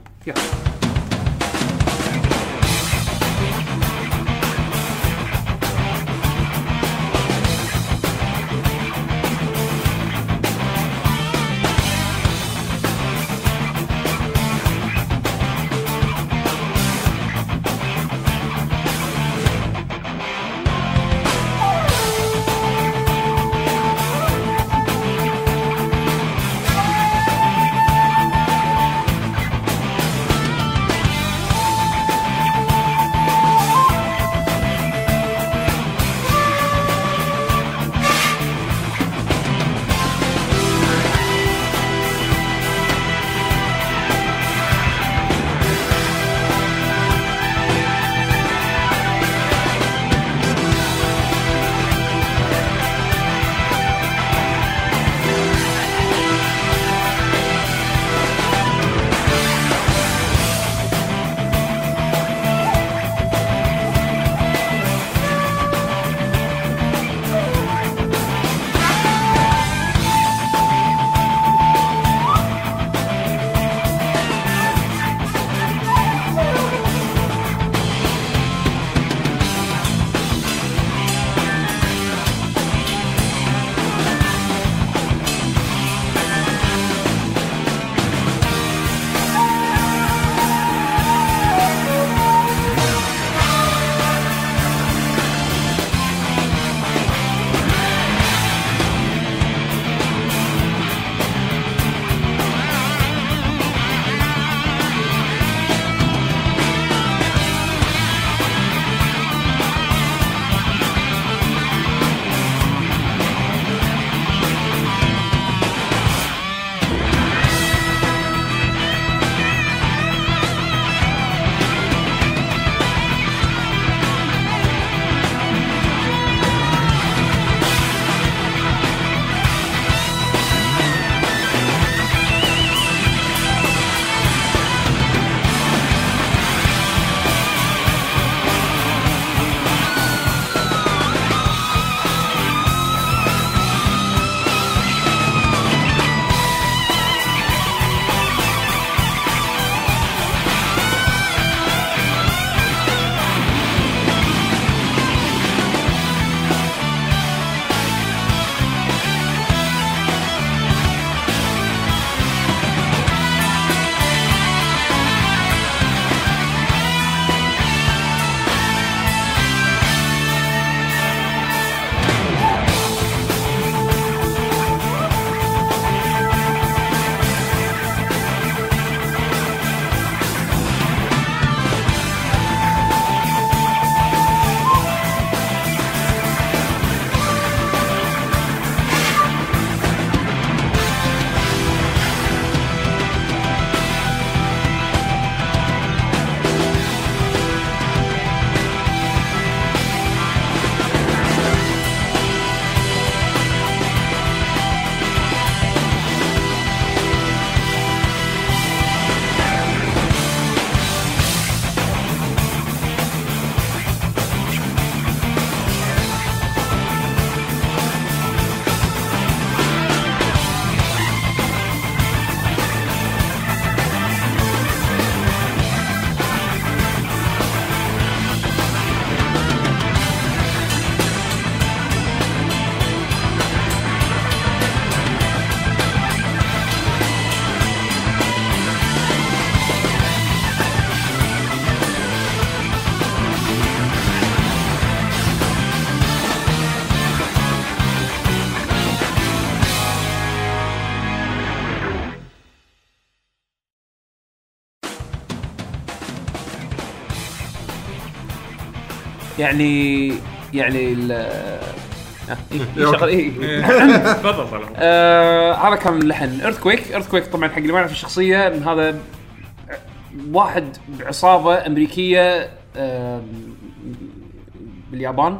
يلا يعني يعني تفضل طلع. هذا كان اللحن إرثكويك. إرثكويك طبعا حق اللي ما يعرف الشخصية، إن هذا واحد بعصابة أمريكية باليابان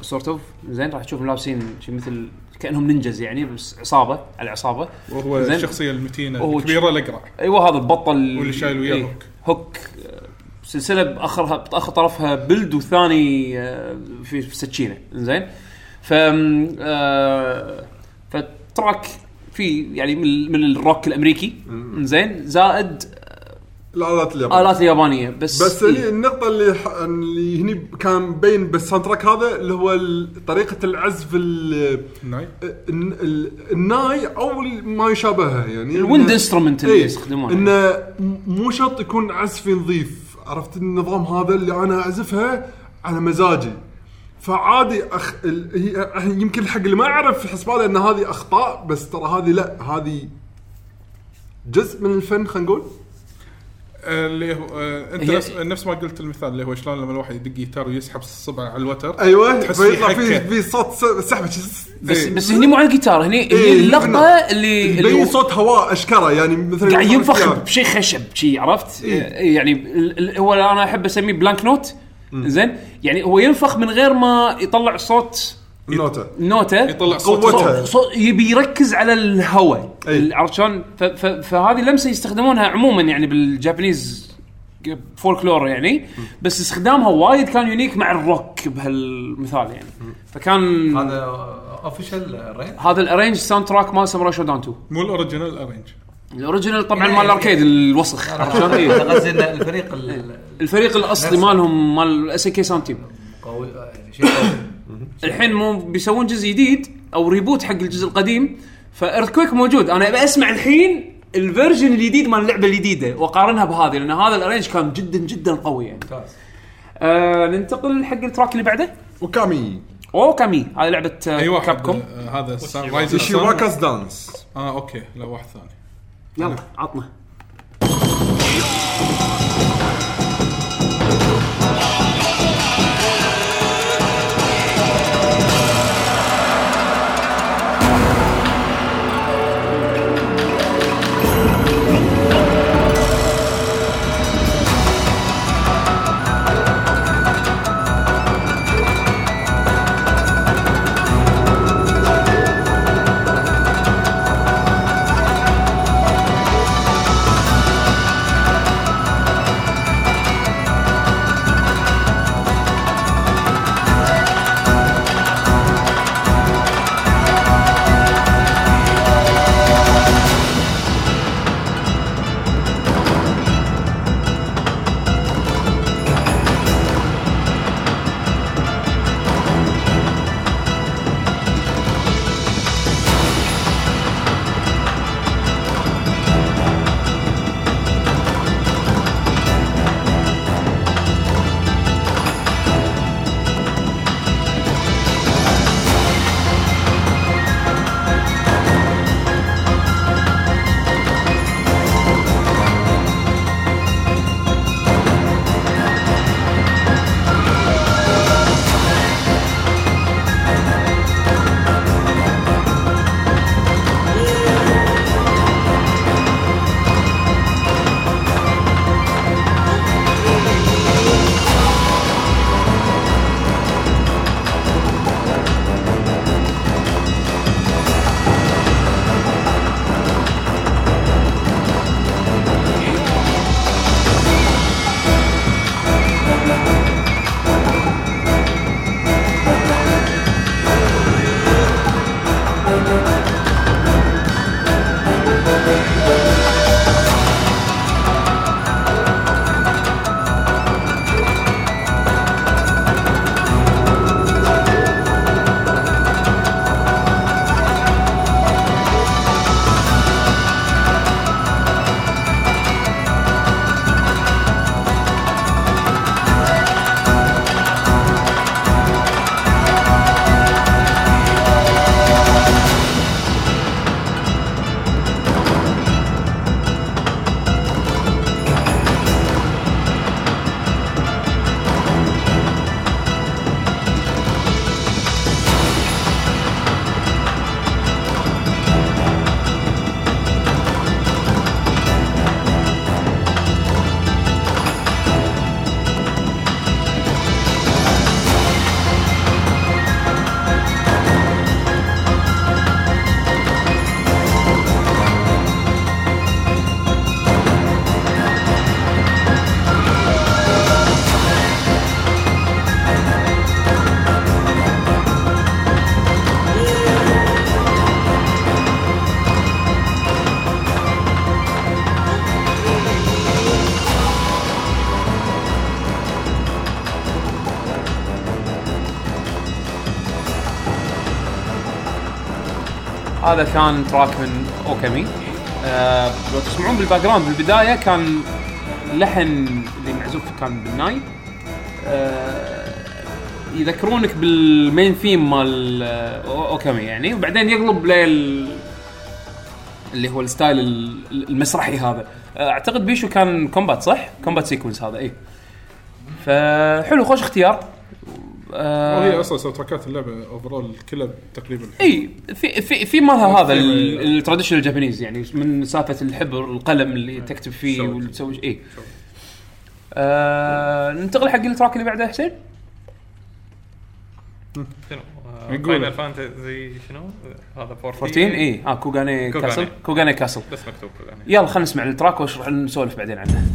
سورت اوف. زين راح تشوفهم لابسين شيء مثل كأنهم نينجاز يعني، بس عصابة على عصابة. وهو الشخصية المتينة كبيرة الأقرع. أيوة هذا البطل واللي شايل وياه هوك. هوك سلسلة بأخرها بأخر طرفها بلد وثاني في سكينة. زين ف فترك في يعني من من الروك الأمريكي. زين زائد الآلات اليابانية. آلات اليابانية بس بس إيه؟ النقطة اللي ح... اللي هني كان بين بالساوندتراك هذا اللي هو طريقة العزف ال... الناي ال... الناي أو ما يشابهها يعني الويند انسترومنت اللي يستخدمونه. إنه مو شرط يكون عزف نظيف، عرفت النظام هذا اللي أنا أعزفها على مزاجي فعادي أخ... ال... يمكن حق اللي ما يعرف حسباله إن هذه أخطاء، بس ترى هذه لا، هذه جزء من الفن خلينا نقول. اللي هو انت نفس ما قلت المثال اللي هو شلون لما الواحد يدق جيتار ويسحب الصبع على الوتر، ايوه فيطلع فيه في صوت سحبه. بس بس هني مو على الجيتار، هني هي اللقطه اللي اللي صوت هواء اشكره يعني مثل قاعد ينفخ بشيء خشب شيء، عرفت يعني. هو انا احب اسميه بلانك نوت. زين يعني هو ينفخ من غير ما يطلع صوت نوتة نوتة يطلع صوتها صوت، يبي يركز على الهواء عشان فهذه لمسة يستخدمونها عموما يعني بالجابانيز فولكلور يعني. بس استخدامها وايد كان يونيك مع الروك بهالمثال يعني. فكان هذا اوفيشال ارينج، هذا الارينج ساوند تراك مال ساموراي شودان تو، مو الاوريجينال الارينج. الاوريجينال طبعا مال الاركيد الوسخ عشان ايه الفريق الفريق الاصلي مالهم مال اس كي سام تيم قوي شيء. الحين مو بيسوون جزء جديد او ريبوت حق الجزء القديم، فارتكويك موجود. انا ابي اسمع الحين الفيرجن الجديد مال اللعبه الجديده واقارنها بهذه، لان هذا الارينج كان جدا جدا قوي يعني. آه ننتقل حق التراك اللي بعده، اوكامي. اوكامي هذه لعبه آه كابكوم. آه هذا سانرايز شيراكاس دانس. اه اوكي لا واحد ثاني، يلا عطنا. هذا كان تراك من اوكامي. أه لو تسمعون بالباك جراوند بالبدايه كان لحن اللي معزوف كان بالناي. أه يذكرونك بالمين ثيم مال اوكامي يعني، وبعدين يقلب لل اللي هو الستايل المسرحي هذا. اعتقد بيشو كان كومبات صح؟ كومبات سيكونس هذا اي. فحلو خوش اختيار. أه هي اصلا ساوندتراكات اللعبه اوفرول كلها تقريبا اي في في في مالها هذا التراديشنال جابانيز يعني، من سافه الحبر القلم اللي تكتب فيه وتسوي اي. أه ننتقل حق التراك اللي بعده حسين. فاينل فانتزي شنو هذا أربعتاشر اي اه كوغاني كاسل. كوغاني كاسل بس مكتوب كوغاني. يلا خلينا نسمع التراك ونشرح نسولف بعدين عنه.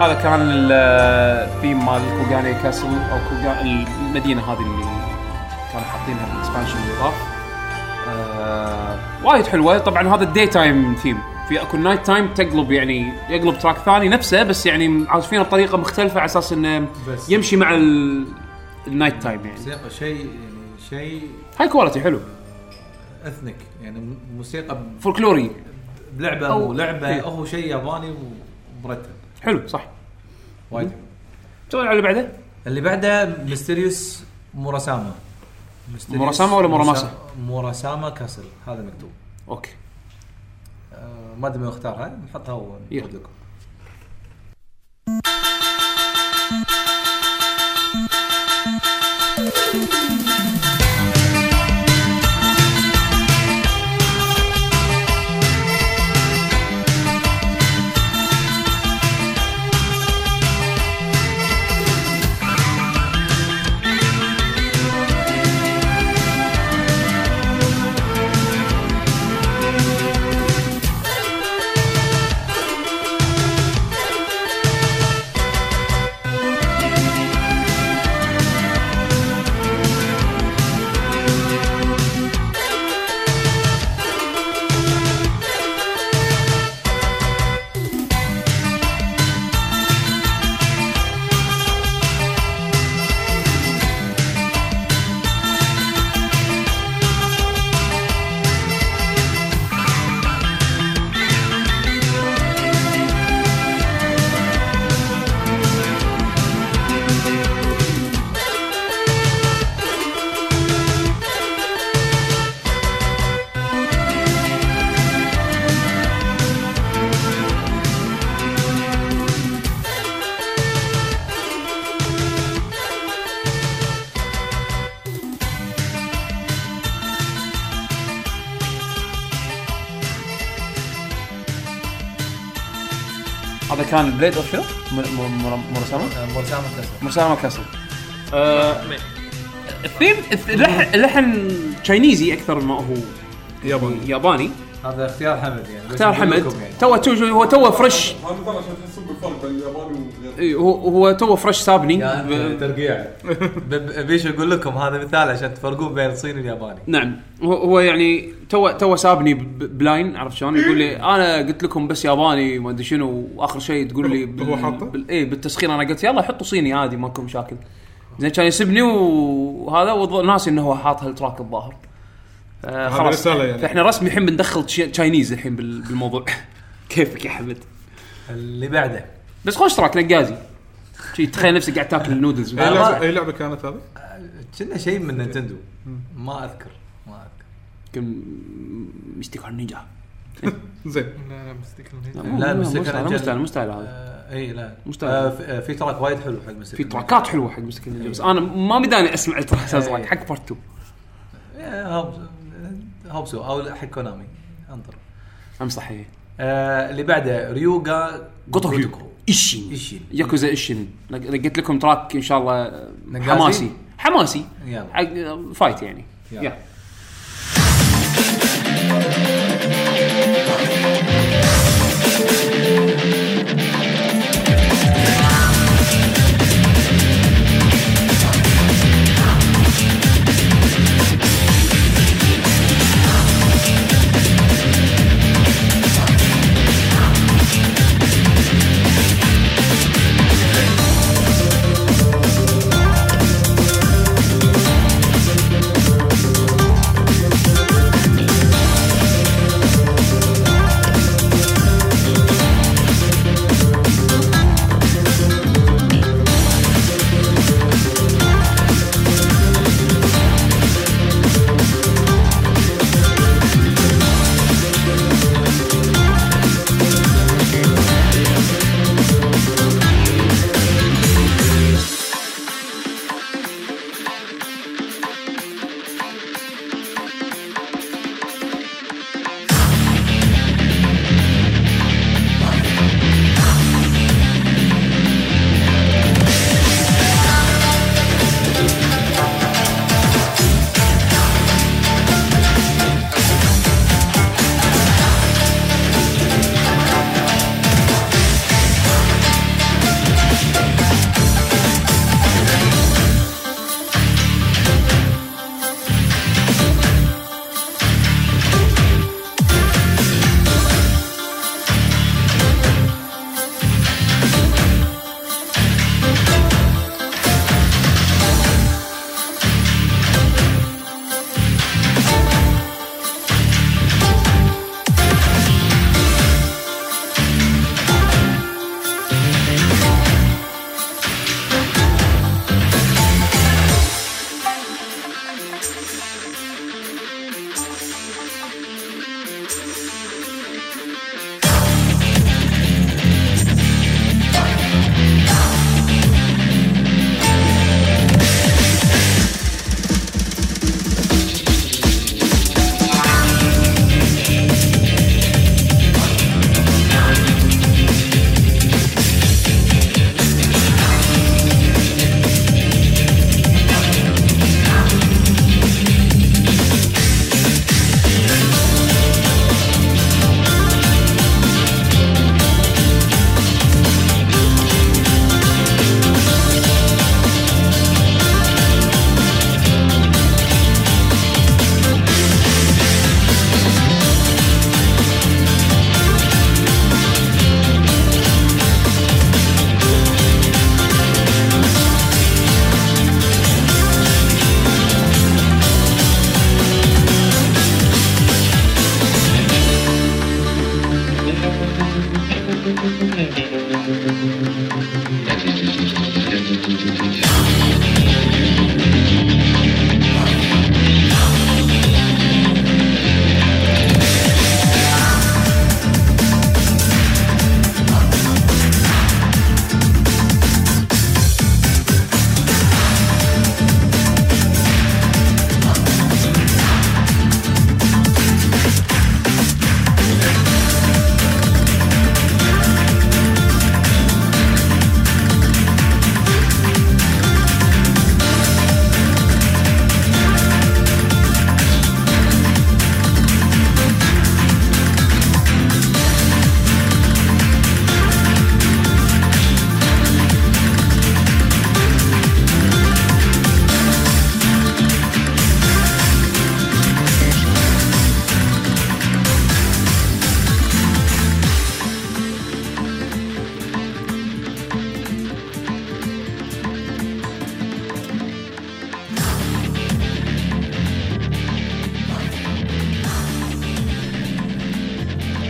هذا كان الثيم مال كوغاني كاسل او كوغا المدينه هذه اللي كانوا حاطينها بالاكسبانشن الاضافي. آه وايد حلوه. طبعا هذا الداي تايم ثيم، في اكو نايت تايم تقلب يعني يقلب تراك ثاني نفسه بس يعني عازفينه بطريقه مختلفه على اساس انه يمشي مع النايت تايم يعني. موسيقى شيء يعني شيء هاي كواليتي حلو اثنك يعني موسيقى فولكلوري بلعبه او لعبه او شيء ياباني ومرتب حلو صح وايد. تقول على اللي بعده. اللي بعده ميستيريوس موراساما. موراساما ولا موراماسا؟ موراساما كاسل هذا مكتوب. اوكي آه ما ادري اختارها نحطها هو لكم. هذا كان بليد اوف شو مرسامة مرسامة كاسل مرسامة كاسل الثيم اللحن تشاينيزي اكثر ما هو ياباني ياباني هذا اختيار حمد يعني اختيار حمد تو هو تو فريش هو تو فريش صابني ترقيع بيش اقول لكم هذا مثال عشان تفرقون بين الصيني والياباني نعم هو يعني تو تو صابني بلاين عرفت شلون يقول لي انا قلت لكم بس ياباني ما ادري شنو واخر شيء تقول لي اي بالتسخين انا قلت يلا حطوا صيني عادي ماكم مشاكل زين كان يسبني وهذا والناس انه هو حاط هالتراك الظاهر آه خلاص يعني. احنا رسمي الحين بندخل تشاينيز الحين بالموضوع كيفك يا حمد اللي بعده بس خوش تراك نقازي تخيل نفسك قاعد تاكل النودلز اي لعبه اي لعبه كانت هذه كنا شيء من نينتندو ما اذكر ما اذكر كم مستيكر نينجا زين لا لا مستيكر نينجا مستعجل هذا اي لا مستعجل في تراك وايد حلو حق مستيكر في تراكات حلوه حق مستيكر نينجا بس انا ما مداني اسمع التراك هذا حق بارتو هوبسو أو حق كونامي انظر أم صحيح آه اللي بعده ريوغا غوتوكو إيشين إيشين ياكوزا إيشين لقيت لكم تراك إن شاء الله حماسي حماسي يلا فايت يعني يلا, يلا.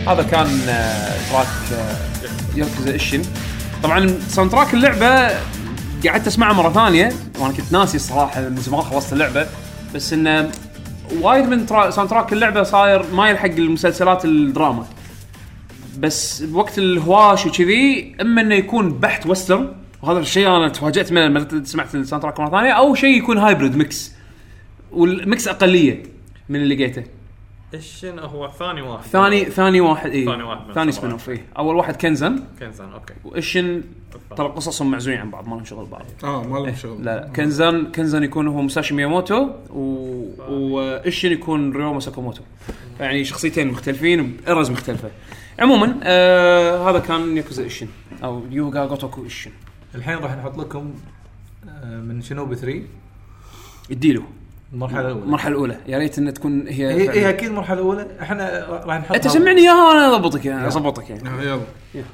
هذا كان تراك ياكوزا إيشين. طبعا ساوند تراك اللعبه قعدت اسمعه مره ثانيه وانا كنت ناسي الصراحه من زمان خلصت اللعبه، بس انه وايد من ساوند تراك اللعبه صاير ما يلحق المسلسلات الدراما، بس بوقت الهواش وكذي، اما انه يكون بحث وسترن وهذا الشيء انا تفاجأت منه لما سمعت الساوند تراك مره ثانيه، او شيء يكون هايبريد ميكس، والميكس اقليه من اللي لقيته. ايش هو ثاني واحد؟ ثاني ثاني واحد اي ثاني واحد ثاني سبين اوف. اي اول واحد كنزن كنزن اوكي، وايشن ترى قصصهم معزوين عن بعض ما لهم شغل بعض. اه ما لهم شغل. لا كنزن كنزن يكون هو مساشي مياموتو و... وايشن يكون ريوما ساكاموتو، يعني شخصيتين مختلفين بأرز مختلفه. عموما آه هذا كان ياكوزا إيشين او يوغا غوتوكو إيشين. الحين راح نحط لكم من شينوبي ثري اديله المرحله الاولى. المرحله الاولى يا ريت ان تكون هي هي, هي اكيد المرحله الاولى. احنا راح نحط انت سمعني اياها انا اضبطك يعني اضبطك يعني يلا يلا.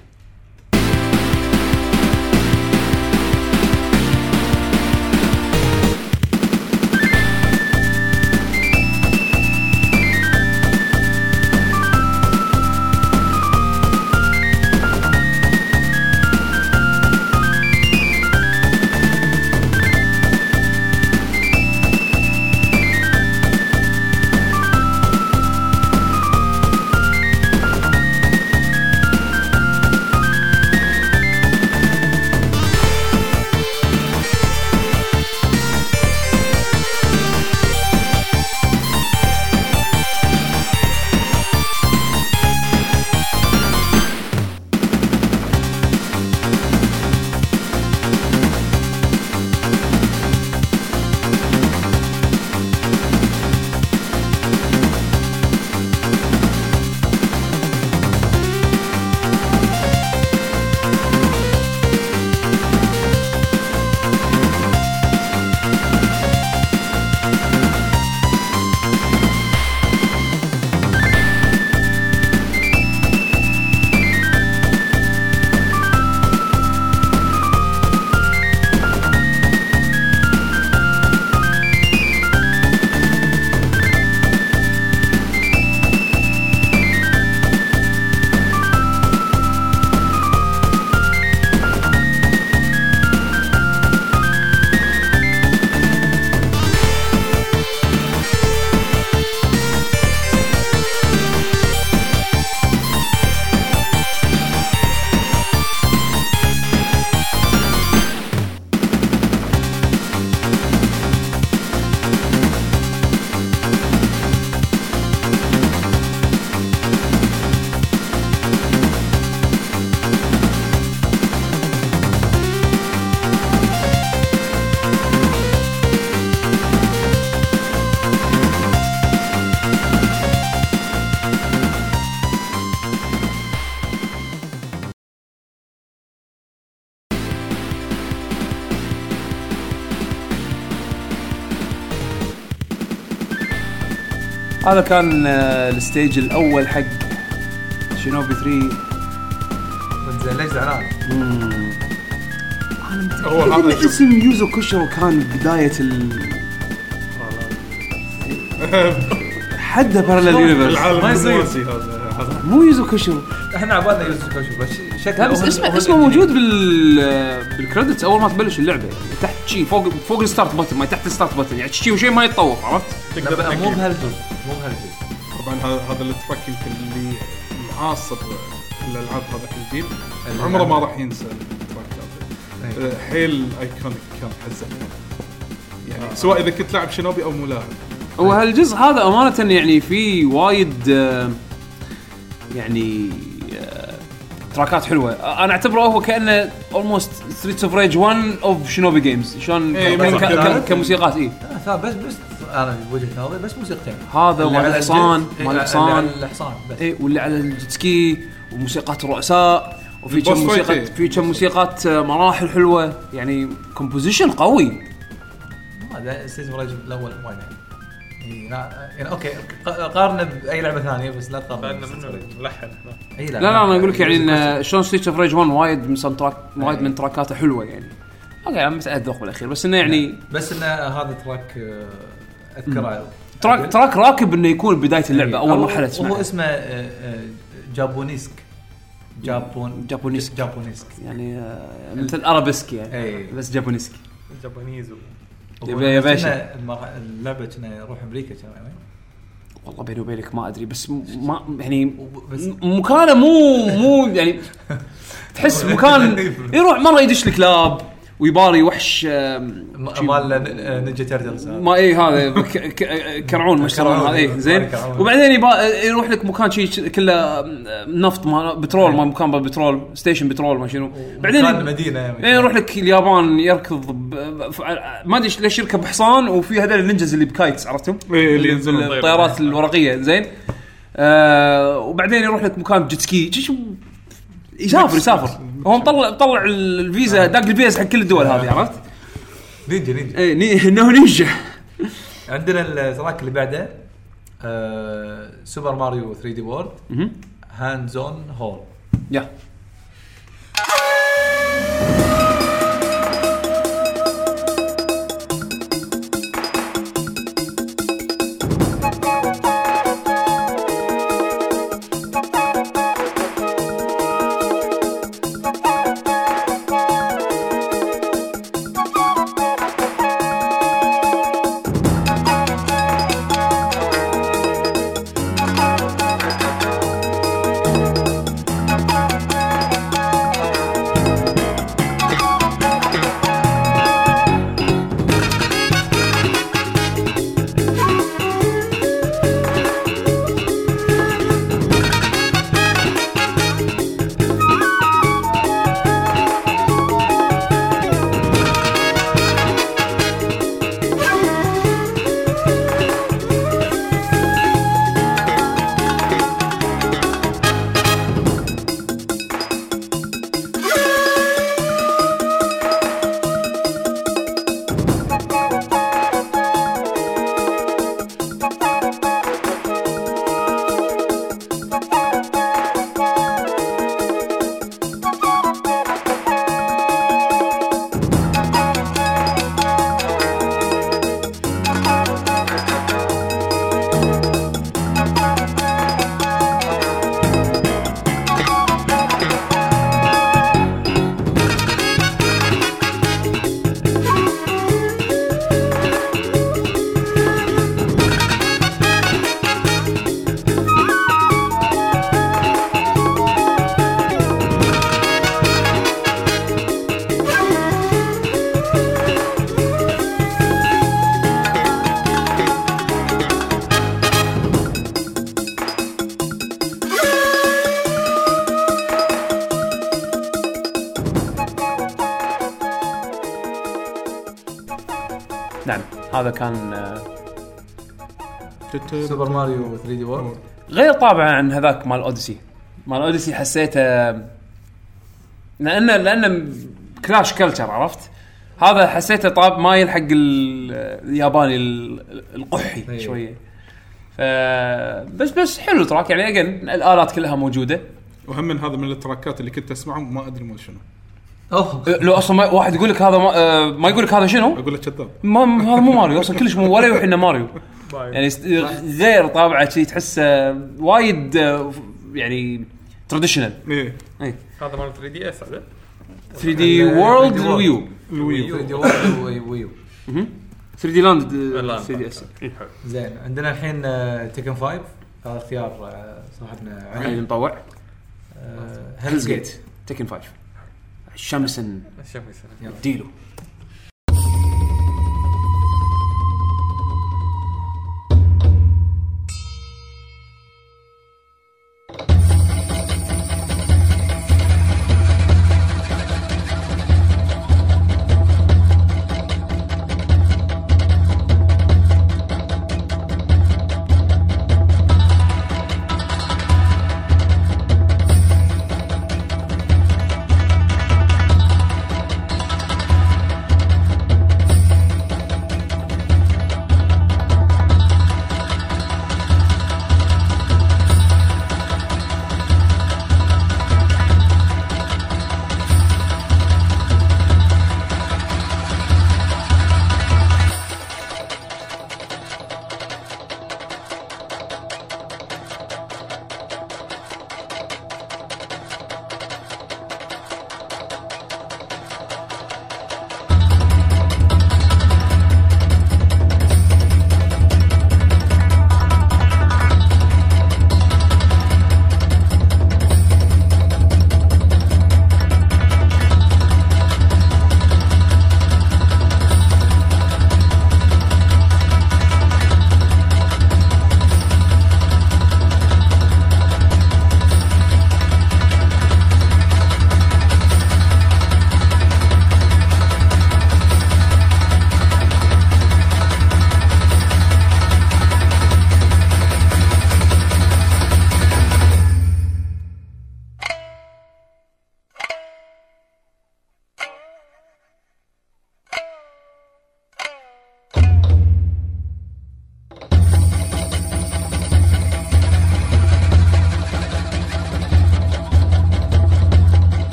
هذا كان الستيج الأول حق شينوبي ثري. أنت ليش زعلان؟ أنا متأكد اسم يوزو كوشو كان بداية ال. حدا بارلل يونيفرس. ما يصير هذا. مو يوزو كوشو. إحنا عبادنا يوزو كوشو بس شكله. بس اسمه اسمه موجود بال بالكريدتس أول ما تبلش اللعبة تحت شيء فوق فوق الستارت بوتن، ما تحت الستارت بوتن يعني شيء وشيء ما يتطور، عرفت؟ تقدر مو بهالجو. طبعا هذا الاتفاق يمكن اللي معاصر الالعاب هذاك الجيل عمره ما راح ينسى الاتفاق هذا. حيل ايكونيك كان حزتنا يعني آه. سواء اذا كنت لاعب شينوبي او مو لاعب. وهالجزء هذا امانه يعني في وايد يعني تراكات حلوه انا اعتبره هو كانه اولموست ستريتس اوف ريج واحد اوف شينوبي جيمز شلون كموسيقات اي بس بس انا بوجه نظري بس موسيقتين هذا مال الحصان مال الحصان الحصان بس اي واللي على الجتسكي وموسيقات الرؤساء وفي كم موسيقى في كم موسيقات مراحل حلوه يعني كومبوزيشن قوي هذا السيزون الاول وايد اي لا اوكي قارنه باي لعبه ثانيه بس لا تقارن منه لحن اي لا لا انا اقول لك يعني شلون ستيتش اوف ريج واحد وايد من سنتراك وايد من تراكاته حلوه يعني اوكي عم مساعد ذوق بالاخير بس انه يعني بس انه هذا تراك اذكر تراك تراك راكب انه يكون بدايه اللعبه اول مرحله اسمها هو اسمه جابونيسك جابون جابونيسك جابونيسك يعني مثل ارابيسك يعني بس جابونيسك جابونيزو يا باشا. اللعبه كنا نروح امريكا ترى والله بيني وبينك ما ادري بس ما يعني مكانه مو مو يعني تحس مكان يروح مره يدش الكلاب ويباري وحش مال نينجا تيرتلز ما اي هذا كرعون مشروع هذا زين وبعدين يروح لك مكان شيء كله نفط ما بترول ما مكان بالبترول ستيشن بترول ما شنو بعدين مدينه يروح لك اليابان يركض ما ادري ليش يركب حصان وفي هذول النينجز اللي بكايتس عرفتهم اللي ينزل الطيارات الورقيه زين وبعدين يروح لك مكان جيتسكي يسافر يسافر هو مطلع مطلع الفيزا داق الفيزا حق كل الدول هذه عرفت نينجا نينجا اي انه نينجا. عندنا التراك اللي بعده آه سوبر ماريو ثري دي وورد هاندز اون هول يا هذا كان سوبر ماريو ثري دي وورد غير طبعا عن هذاك مال اوديسي. مال اوديسي حسيته لانه لانه كلاش كلتشر عرفت هذا حسيته طاب ما يلحق الياباني القحي شويه بس بس حلو تراك يعني اجن الالات كلها موجوده وهم من هذا من التراكات اللي كنت اسمعهم ما ادري مو شنو أوه. لو اصلا واحد يقول لك هذا ما, ما يقول لك هذا شنو اقول لك كذاب ما هذا مو ماريو اصلا كلش مو ولا يوحنا ماريو يعني غير طابعه شيء تحس وايد يعني تراديشنال اي هذا مال ثري دي اس هذا ثري دي وورلد ويو ويو ويو ثري دي لاند ثري دي اس زين. عندنا الحين تيكن فايف هذا اختيار صاحبنا علي مطوع هيلز جيت تيكن فايف شمسن شمسن ديلو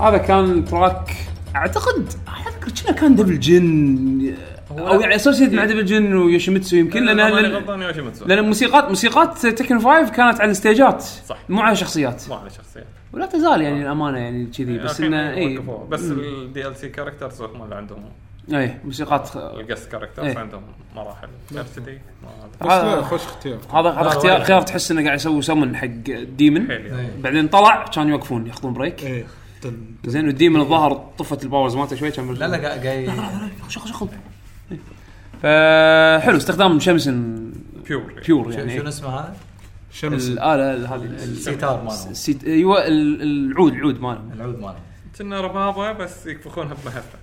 هذا كان التراك اعتقد اذكر شنو كان دبل جن او يعني اسوسيت مع دبل جن ويوشيميتسو يمكن لان لان الموسيقات موسيقات تكن فايف كانت على الستيجات مو على شخصيات مو على شخصيات ولا تزال يعني الامانه يعني كذي بس انه اي بس الدي ال سي كاركترز هم عندهم اي موسيقات القص كاركترز عندهم مراحل كاركترز هذا خوش اختيار هذا هذا اختيار خيار تحس انه قاعد يسوي سمن حق ديمن بعدين طلع كان يوقفون ياخذون بريك زين والديمن الظهر طفت الباورز مالته شوي كان لا لا جاي شخ شخ فا حلو استخدام شمس بيور بيور يعني شنو اسمها هذا شمس الآلة هذه الستار مالهم السيت ايوه العود العود مالهم العود مالهم كنا ربابه بس يكفخونها بمهفه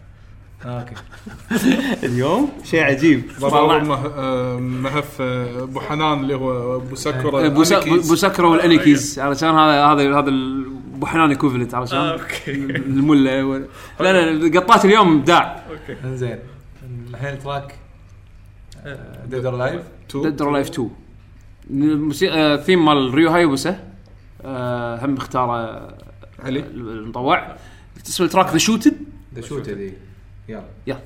اوكي اليوم شيء عجيب والله مهف ابو حنان اللي هو ابو سكره ابو سكره والانيكيز علشان هذا هذا هذا ابو حنان كوفلت علشان اوكي المله لا لا قطات اليوم ابداع اوكي زين الحين تراك Dead or Alive two Dead or Alive two الموسيقى ثيم مال ريو هايوسه هم اختاره علي المطوع اسمه تراك The Shooted The Shooted دي يلا يلا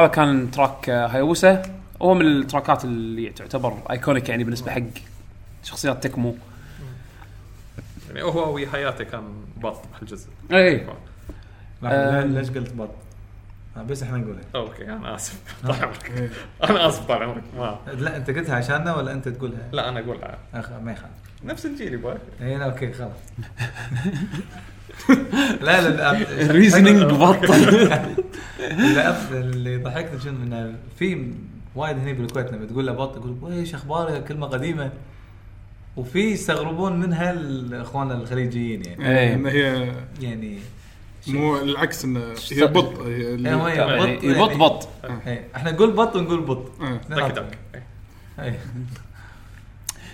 هذا كان تراك هايوسا هو من التراكات اللي تعتبر ايكونيك يعني بالنسبه حق شخصيات تكمو يعني هو وحياته كان بط بهالجزء اي ليش قلت بط بس احنا نقولها اوكي انا اسف طعمك انا اسف طعمك ما لا انت قلتها عشاننا ولا انت تقولها لا انا اقولها ما يخالف نفس الجيل باي اي اوكي خلاص لا لا الريزنينج بطل لأف اللي ضحكت شنو من في وايد هني بالكويت لما تقول له بط يقول ايش اخبارك كلمه قديمه وفي يستغربون منها الاخوان الخليجيين يعني ايه. ان هي يعني مو العكس ان هي بط هي بط بط احنا نقول بط ونقول بط دك دك ايه.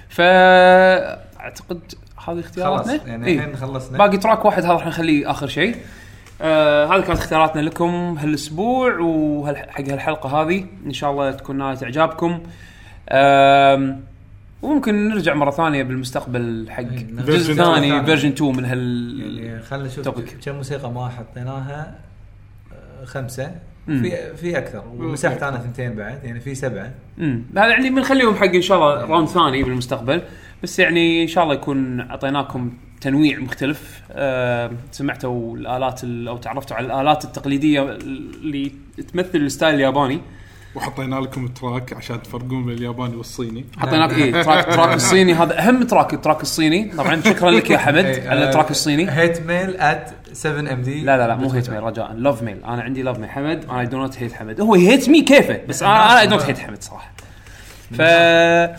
فاعتقد هذه اختياراتنا يعني الحين خلصنا باقي تراك واحد هذا راح نخليه اخر شيء. آه هذه كانت اختياراتنا لكم هالاسبوع وحق هالحلقه هذه ان شاء الله تكون نالت اعجابكم. آه وممكن نرجع مره ثانيه بالمستقبل حق جزء ثاني فيرجن اثنين من هال يعني خلينا نشوف كم موسيقى ما حطيناها. خمسة في في اكثر ومساحه انا ثنتين بعد يعني في سبعة. امم هذا يعني بنخليهم حق ان شاء الله راوند ثاني بالمستقبل بس يعني ان شاء الله يكون اعطيناكم تنويع مختلف. أه سمعتوا الالات او تعرفتوا على الالات التقليديه اللي تمثل الستايل الياباني وحطينا لكم التراك عشان تفرقون بين الياباني والصيني. حطينا لكم إيه تراك تراك الصيني هذا أهم تراك التراك الصيني طبعًا. شكرًا لك يا حمد على التراك الصيني. هيت ميل at سفن إم دي. لا لا لا مو هيت ميل رجاءً love ميل. أنا عندي love ميل حمد أنا دونت هيت حمد هو هيت مي كيفه بس أنا دونت هيت حمد صراحة. فشكرًا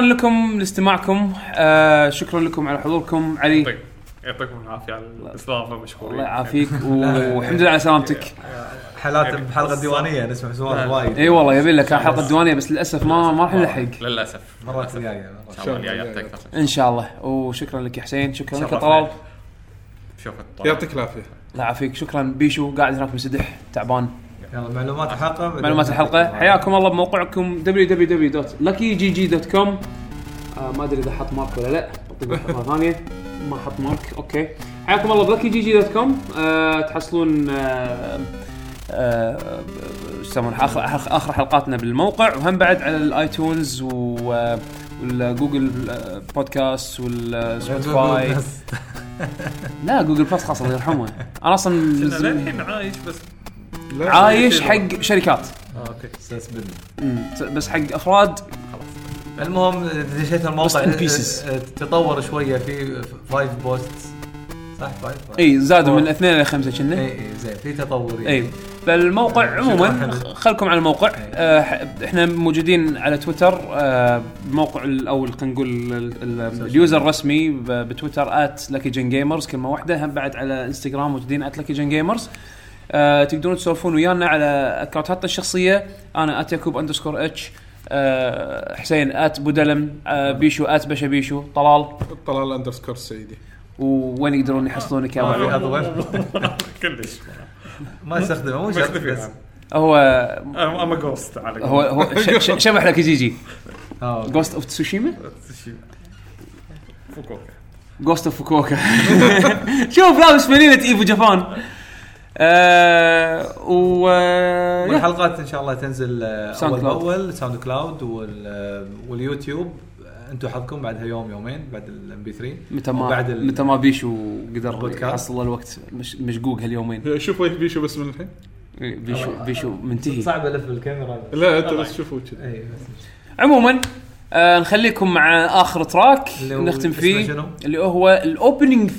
لكم لاستماعكم. آه شكرًا لكم على حضوركم علي. يعطيكم العافية على الاستضافة مشكورين. الله يعافيك والحمد لله على سلامتك. حالات بحلقة ديوانية نسمع سؤال وايد. اي والله يبي لك حلقة ديوانية بس للأسف ما ما راح نلحق. للأسف. مرات جاية. إن شاء الله. وشكرا لك يا حسين شكرا لك طلال. يعطيك العافية. لا عافيك شكرا بيشو قاعد هناك مسدح تعبان. يلا معلومات الحلقة. معلومات الحلقة حياكم الله بموقعكم دبليو دبليو دبليو دوت لاكي جي جي دوت كوم. ما أدري إذا حط مارك ولا لا بطبع حلقة ثانية. ما حط مارك أوكي. حياكم الله بلاكي جي جي دوت كوم تحصلون ااا يسمون اخر اخر حلقاتنا بالموقع وهم بعد على الايتونز والجوجل بودكاست والسبوتيفاي. لا جوجل بودكاست خاص الله يرحمه انا اصلا الحين عايش بس عايش حق شركات اوكي ساس بس حق افراد. المهم دشيت الموقع تطور شويه في فايف بوستس صح فايف اي زادوا من اثنين الى خمسة كنا اي زين في تطور اي. فالموقع عموما خلكم على الموقع احنا موجودين على تويتر موقع او خلينا نقول اليوزر الرسمي بتويتر آت لاكي جن جيمرز كلمه واحده هم بعد على انستغرام موجودين آت لاكي جن جيمرز. تقدرون تسولفون ويانا على اكونتاتنا الشخصيه انا آت يعقوب أندرسكور إتش حسين آت بودلم بيشو آت بشا بيشو طلال طلال أندرسكور سيدي. وين يقدرون يحصلونك يا ابو كلش ما استخدمه مو بس هو اما جوست على هو هو شبح لك جيجي جوست اوف تسوشيما فوكوكا جوست اوف فوكوكا شوف لابس مدينه ايفو جابان. ااا والحلقات ان شاء الله تنزل اول باول ساوند كلاود واليوتيوب انتم حظكم بعدها يوم يومين بعد الام بي ثلاثة متى ما متى ما بيشو قدر يحصل الوقت مش مشقوق هاليومين. شوفوا بيشو بس من الحين بيشو بيشو منتهي صعب الف الكاميرا لا انت بس شوفوا كذا اي بس. عموما آه نخليكم مع اخر تراك نختم فيه اللي هو الاوبننج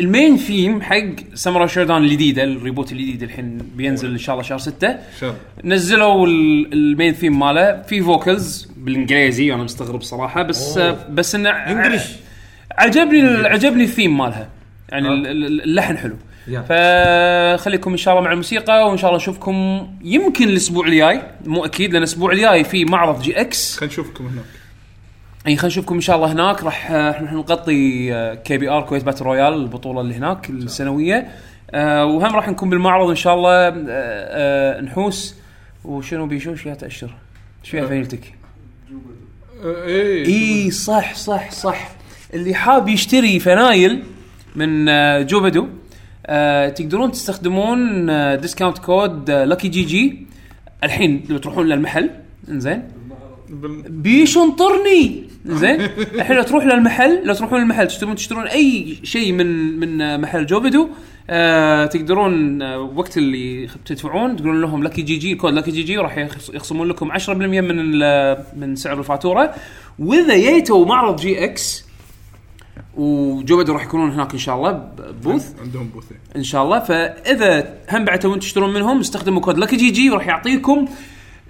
المين ثيم حق ساموراي شودان الجديده الريبوت الجديد الحين بينزل ان شاء الله شهر ستة. نزلوا المين ثيم ماله في فوكلز بالانجليزي انا مستغرب صراحه بس أوه. بس انه عجبني عجبني الثيم مالها يعني أه. اللحن حلو yeah. فخليكم ان شاء الله مع الموسيقى وان شاء الله نشوفكم يمكن الاسبوع الجاي مو اكيد لان الاسبوع الجاي في معرض جي اكس خلينا نشوفكم هناك اي خلينا نشوفكم ان شاء الله هناك راح احنا نغطي كي بي ار كويت باتل رويال البطوله اللي هناك السنويه أه وهم راح نكون بالمعرض ان شاء الله أه أه نحوس وشنو بيشو شيء تاشر شويه فيلتك اي اي صح صح صح اللي حاب يشتري فنايل من جوبدو أه تقدرون تستخدمون ديسكاونت كود لاكي جي جي الحين لو تروحون للمحل انزين بيشنطرني زين الحين لو تروح للمحل لو تروحون للمحل تشترون تشترون اي شيء من من محل جوبدو أه تقدرون وقت اللي تدفعون تقولون لهم لاكي جي جي الكود لاكي جي جي راح يخصمون لكم عشرة بالمية من من سعر الفاتوره. واذا جيتوا معرض جي اكس وجوبدو راح يكونون هناك ان شاء الله بوث عندهم بوث ان شاء الله فاذا هم بعتوا تشترون منهم استخدموا كود لاكي جي جي راح يعطيكم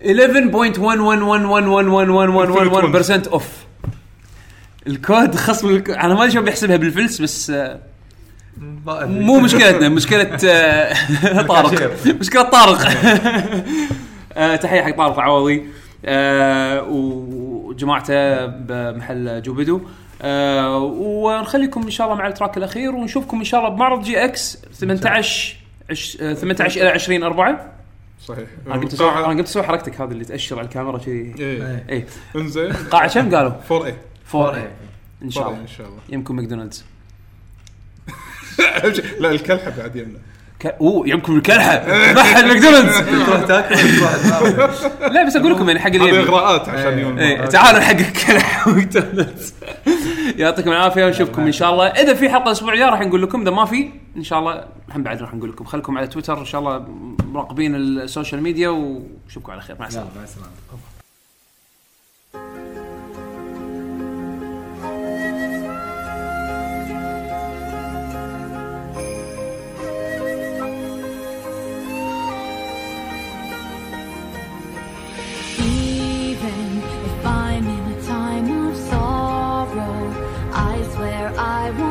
eleven point one one one one one one one one one one percent off الكود خصم الكود. انا ما ادري شلون بيحسبها بالفلس بس مو مشكلتنا، مشكله طارق، مشكله طارق. تحيه حق طارق عوضي وجماعته بمحل جوبيدو، ونخليكم ان شاء الله مع التراك الاخير، ونشوفكم ان شاء الله بمعرض جي اكس ثمانية عشر الى عشرين أربعة. صحيح انا قلت سوي انا قلت سوي حركتك هذه اللي تاشر على الكاميرا كذي. اي انزين قاعه كم قالوا أربعة اي أربعة اي ان شاء الله ان شاء الله يمكن ماكدونالدز. لا الكلحه قاعد يمنا او يمكن الكلحه محل ماكدونالدز. لا بس اقول لكم يعني حق اليوم اغراءات عشان يوم تعالوا حق الكلحه ماكدونالدز. يعطيكم العافيه ونشوفكم ان شاء الله. اذا في حلقه اسبوعيه راح نقول لكم، اذا ما في ان شاء الله هم بعد راح نقول لكم. خلكم على تويتر ان شاء الله مراقبين السوشيال ميديا، وشوفكم على خير. مع السلامه. مع السلامه. I